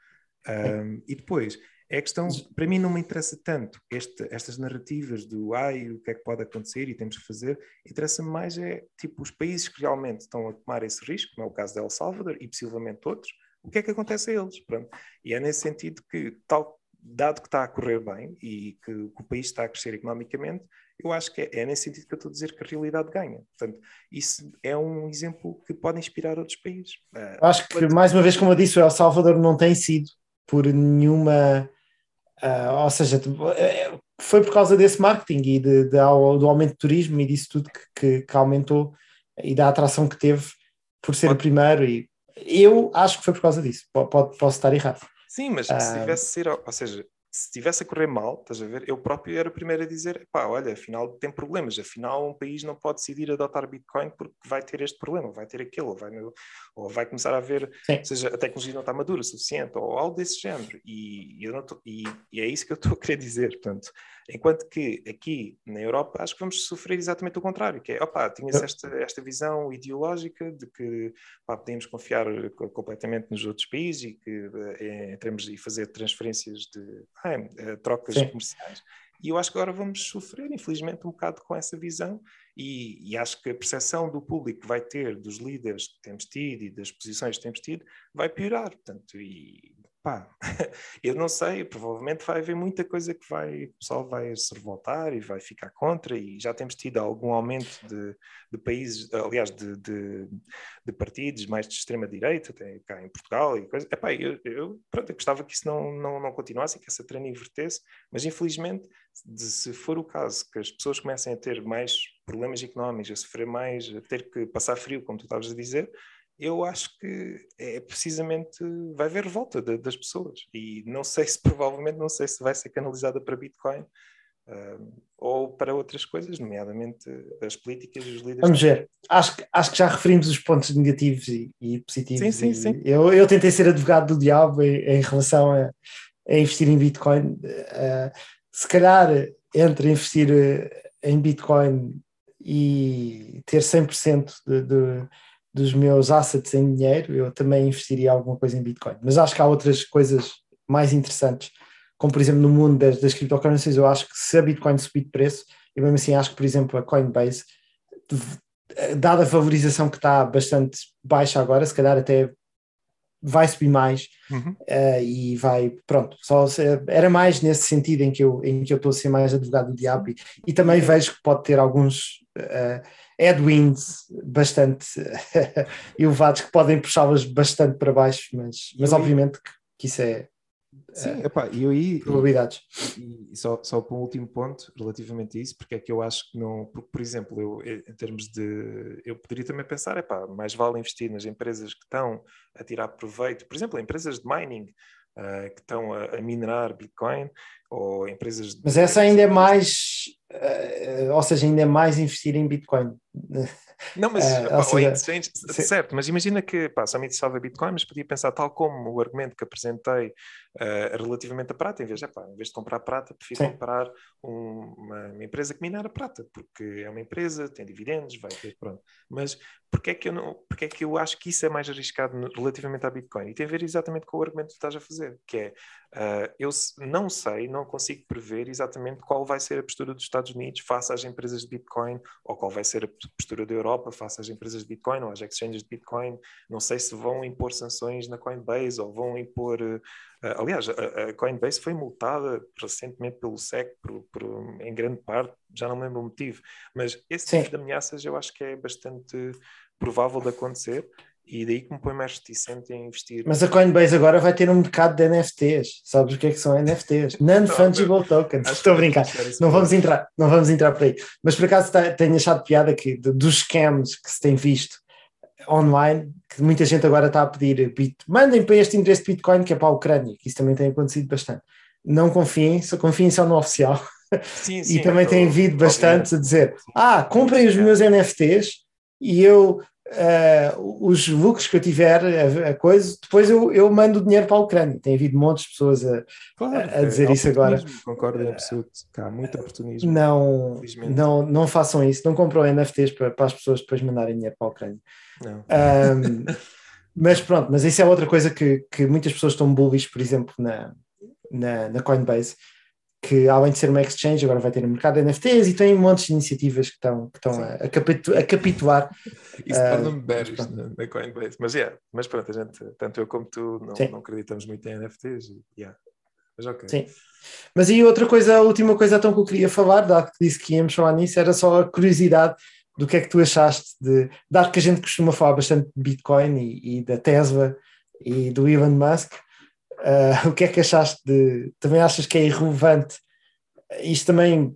Um, e depois, é a questão, para mim não me interessa tanto este, estas narrativas do ai, o que é que pode acontecer e temos que fazer, interessa-me mais é tipo os países que realmente estão a tomar esse risco, como é o caso de El Salvador e possivelmente outros, o que é que acontece a eles? Pronto. E é nesse sentido que, tal, dado que está a correr bem e que, que o país está a crescer economicamente, eu acho que é, é nesse sentido que eu estou a dizer que a realidade ganha. Portanto, isso é um exemplo que pode inspirar outros países. Acho que, mais uma vez, como eu disse, o El Salvador não tem sido por nenhuma, uh, ou seja, foi por causa desse marketing e de, de, do aumento de turismo e disso tudo que, que, que aumentou e da atração que teve por ser pode. o primeiro, e eu acho que foi por causa disso, pode, posso estar errado. Sim, mas uh, se tivesse ser, ou seja, se tivesse a correr mal, estás a ver, eu próprio era o primeiro a dizer, pá, olha, afinal tem problemas, afinal um país não pode decidir adotar Bitcoin porque vai ter este problema, vai ter aquilo, vai, ou vai começar a haver, sim, ou seja, a tecnologia não está madura o suficiente, ou algo desse género, e, eu não tô, e, e é isso que eu estou a querer dizer, portanto, enquanto que aqui na Europa acho que vamos sofrer exatamente o contrário, que é, opá, tinhas esta, esta visão ideológica de que, pá, podíamos confiar completamente nos outros países e que é, entremos e fazer transferências de Ah, trocas sim, comerciais, e eu acho que agora vamos sofrer infelizmente um bocado com essa visão, e, e acho que a percepção do público que vai ter dos líderes que temos tido e das posições que temos tido vai piorar, portanto, e pá, eu não sei, provavelmente vai haver muita coisa que vai, o pessoal vai se revoltar e vai ficar contra, e já temos tido algum aumento de, de países, aliás de, de, de partidos mais de extrema-direita, até cá em Portugal e coisa, epá, eu, eu, pronto, eu gostava que isso não, não, não continuasse, que essa trena invertesse, mas infelizmente de, se for o caso que as pessoas comecem a ter mais problemas económicos, a sofrer mais, a ter que passar frio, como tu estavas a dizer, eu acho que é precisamente, vai haver revolta de, das pessoas, e não sei se, provavelmente, não sei se vai ser canalizada para Bitcoin uh, ou para outras coisas, nomeadamente as políticas e os líderes. Vamos ver, acho que, acho que já referimos os pontos negativos e, e positivos. Sim, sim, e sim. Eu, eu tentei ser advogado do diabo em, em relação a, a investir em Bitcoin. Uh, se calhar, entre investir em Bitcoin e ter cem por cento de... de dos meus assets em dinheiro, eu também investiria alguma coisa em Bitcoin, mas acho que há outras coisas mais interessantes, como por exemplo no mundo das, das criptocurrencies. Eu acho que se a Bitcoin subir de preço, eu mesmo assim acho que por exemplo a Coinbase, dada a valorização que está bastante baixa agora, se calhar até vai subir mais, uhum. uh, e vai, pronto, só, era mais nesse sentido em que eu em que eu estou a ser mais advogado do diabo, e, e também vejo que pode ter alguns uh, headwinds bastante elevados que podem puxá-las bastante para baixo, mas, mas obviamente que, que isso é Sim, uh, epá, eu aí, probabilidades. E, e só, só para um último ponto relativamente a isso, porque é que eu acho que não, porque, por exemplo, eu, em termos de, eu poderia também pensar, epá, mais vale investir nas empresas que estão a tirar proveito, por exemplo, empresas de mining, Uh, que estão a, a minerar Bitcoin, ou empresas... De... Mas essa ainda é mais, uh, ou seja, ainda é mais investir em Bitcoin. Não, mas, uh, pá, seja, ou exchange, se... certo, mas imagina que, pá, só me interessava Bitcoin, mas podia pensar, tal como o argumento que apresentei uh, relativamente à prata, em vez, é, pá, em vez de comprar prata, prefiro Sim. comprar um, uma, uma empresa que minera prata, porque é uma empresa, tem dividendos, vai ter, pronto. Mas porque é que eu não, porque é que eu acho que isso é mais arriscado no, relativamente à Bitcoin? E tem a ver exatamente com o argumento que estás a fazer, que é, uh, eu não sei, não não consigo prever exatamente qual vai ser a postura dos Estados Unidos face às empresas de Bitcoin, ou qual vai ser a postura da Europa face às empresas de Bitcoin ou às exchanges de Bitcoin. Não sei se vão impor sanções na Coinbase ou vão impor... Uh, aliás, a, a Coinbase foi multada recentemente pelo S E C, por, por, em grande parte, já não me lembro o motivo, mas esse Sim. tipo de ameaças eu acho que é bastante provável de acontecer. E daí que me põe mais reticente em investir. Mas a Coinbase agora vai ter um mercado de N F Ts. Sabes o que é que são N F Ts? Non-fungible tokens. Estou a brincar. Não vamos entrar, não vamos entrar por aí. Mas por acaso tenho achado piada que dos scams que se tem visto online, que muita gente agora está a pedir bit, mandem para este endereço de Bitcoin que é para a Ucrânia, que isso também tem acontecido bastante. Não confiem, só confiem só no oficial. Sim, sim, e também tem vindo bastante a dizer, ah, comprem os meus N F Ts e eu... Uh, os lucros que eu tiver a, a coisa, depois eu, eu mando o dinheiro para a Ucrânia. Tem havido montes de pessoas a, claro, a, a dizer é, isso agora. Concordo em absoluto, há muito oportunismo. Não, não, não façam isso, não compram N F Ts para, para as pessoas depois mandarem dinheiro para a Ucrânia. Não. Um, mas pronto, mas isso é outra coisa que, que muitas pessoas estão bullish, por exemplo, na, na, na Coinbase, que além de ser uma exchange, agora vai ter no mercado de N F Ts e tem um monte de iniciativas que estão, que estão a, a, capitu, a capitular. Isso uh, torna-me bearish na Coinbase. Mas, yeah, mas pronto, a gente, tanto eu como tu, não, não acreditamos muito em N F Ts. Yeah. Mas ok. Sim. Mas e outra coisa, a última coisa então que eu queria falar, dado que disse que íamos falar nisso, era só a curiosidade do que é que tu achaste de... Dado que a gente costuma falar bastante de Bitcoin e, e da Tesla e do Elon Musk... Uh, o que é que achaste de... Também achas que é irrelevante? Isto também uh,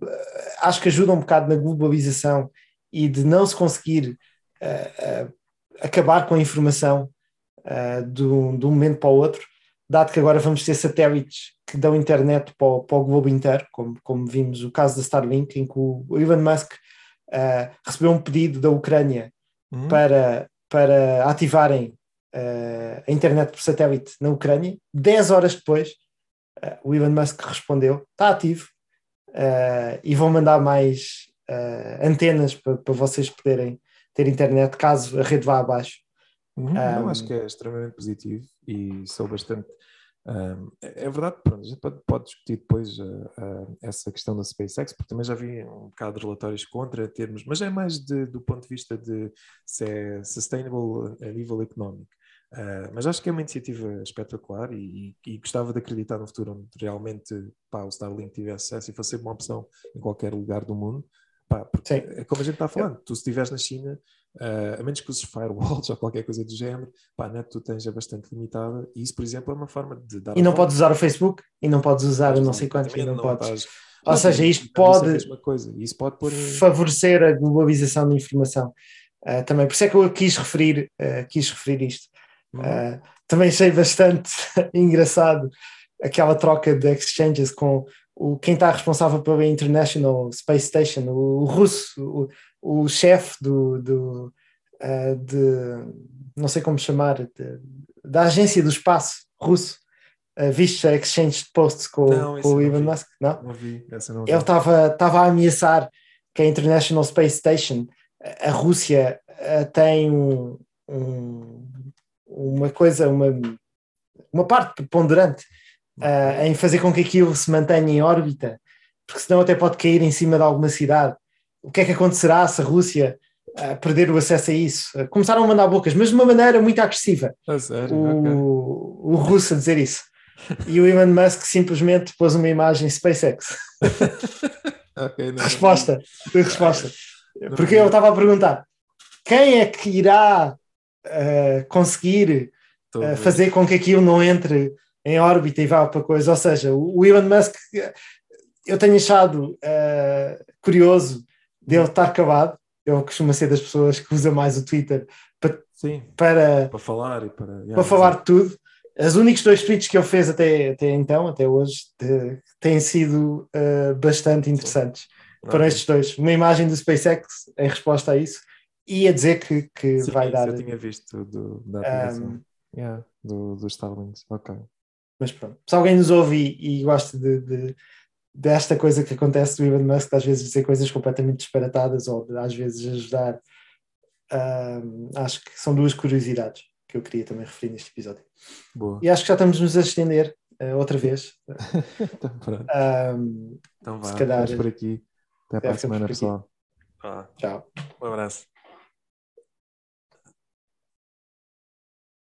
acho que ajuda um bocado na globalização e de não se conseguir uh, uh, acabar com a informação uh, de, um, de um momento para o outro, dado que agora vamos ter satélites que dão internet para o, para o globo inteiro, como, como vimos o caso da Starlink, em que o Elon Musk uh, recebeu um pedido da Ucrânia uhum. para, para ativarem Uh, a internet por satélite na Ucrânia. dez horas depois, uh, o Elon Musk respondeu, está ativo, uh, e vão mandar mais uh, antenas para, para vocês poderem ter internet, caso a rede vá abaixo. Não, um, não acho que é extremamente positivo e sou bastante... Um, é verdade, pronto, a gente pode, pode discutir depois uh, uh, essa questão da SpaceX, porque também já vi um bocado de relatórios contra termos, mas é mais de, do ponto de vista de se é sustainable a nível económico. Uh, mas acho que é uma iniciativa espetacular e, e, e gostava de acreditar no futuro onde realmente pá, o Starlink tivesse acesso e fosse uma opção em qualquer lugar do mundo. Pá, porque, como a gente está falando, tu se estiveres na China, uh, a menos que uses firewalls ou qualquer coisa do género, pá, a net tu tens é bastante limitada e isso, por exemplo, é uma forma de dar... E não podes usar o Facebook e não podes usar não sei quanto, e não, não podes... Estás... Ou não, seja, isto pode, é a mesma coisa. Isso pode pôr em... favorecer a globalização da informação uh, também. Por isso é que eu quis referir, uh, quis referir isto. Uh, também achei bastante engraçado aquela troca de exchanges com o, quem está responsável pela International Space Station, o, o russo, o, o chefe do, do uh, de, não sei como chamar, de, da agência do espaço russo, uh, viste a exchange de posts com, não, com o Elon Musk? Não? Não vi. Essa não vi. Ele estava a ameaçar que a International Space Station, a Rússia uh, tem um, um uma coisa, uma, uma parte preponderante uh, em fazer com que aquilo se mantenha em órbita, porque senão até pode cair em cima de alguma cidade. O que é que acontecerá se a Rússia uh, perder o acesso a isso? Uh, começaram a mandar bocas, mas de uma maneira muito agressiva. Oh, sério? O, okay. o russo a dizer isso. E o Elon Musk simplesmente pôs uma imagem SpaceX. okay, não, resposta, não. resposta. Porque eu estava a perguntar, quem é que irá... Uh, conseguir uh, fazer com que aquilo não entre em órbita e vá para coisa, ou seja, o Elon Musk, eu tenho achado uh, curioso dele estar acabado. Eu costumo ser das pessoas que usa mais o Twitter para, Sim, para, para falar e para, yeah, para falar de tudo. Os únicos dois tweets que ele fez até, até então, até hoje, de, têm sido uh, bastante interessantes. Foram estes dois, uma imagem do SpaceX em resposta a isso. Ia dizer que, que Sim, vai dar... eu tinha visto do, da aplicação um, yeah, do, do Starlink, ok. Mas pronto, se alguém nos ouve e, e gosta de, de, desta coisa que acontece do Elon Musk, às vezes dizer coisas completamente disparatadas ou às vezes ajudar, um, acho que são duas curiosidades que eu queria também referir neste episódio. Boa. E acho que já estamos nos a estender uh, outra vez. Então pronto. Um, então vá, se calhar, vamos por aqui. Até para a semana, pessoal. Ah, tchau. Um abraço.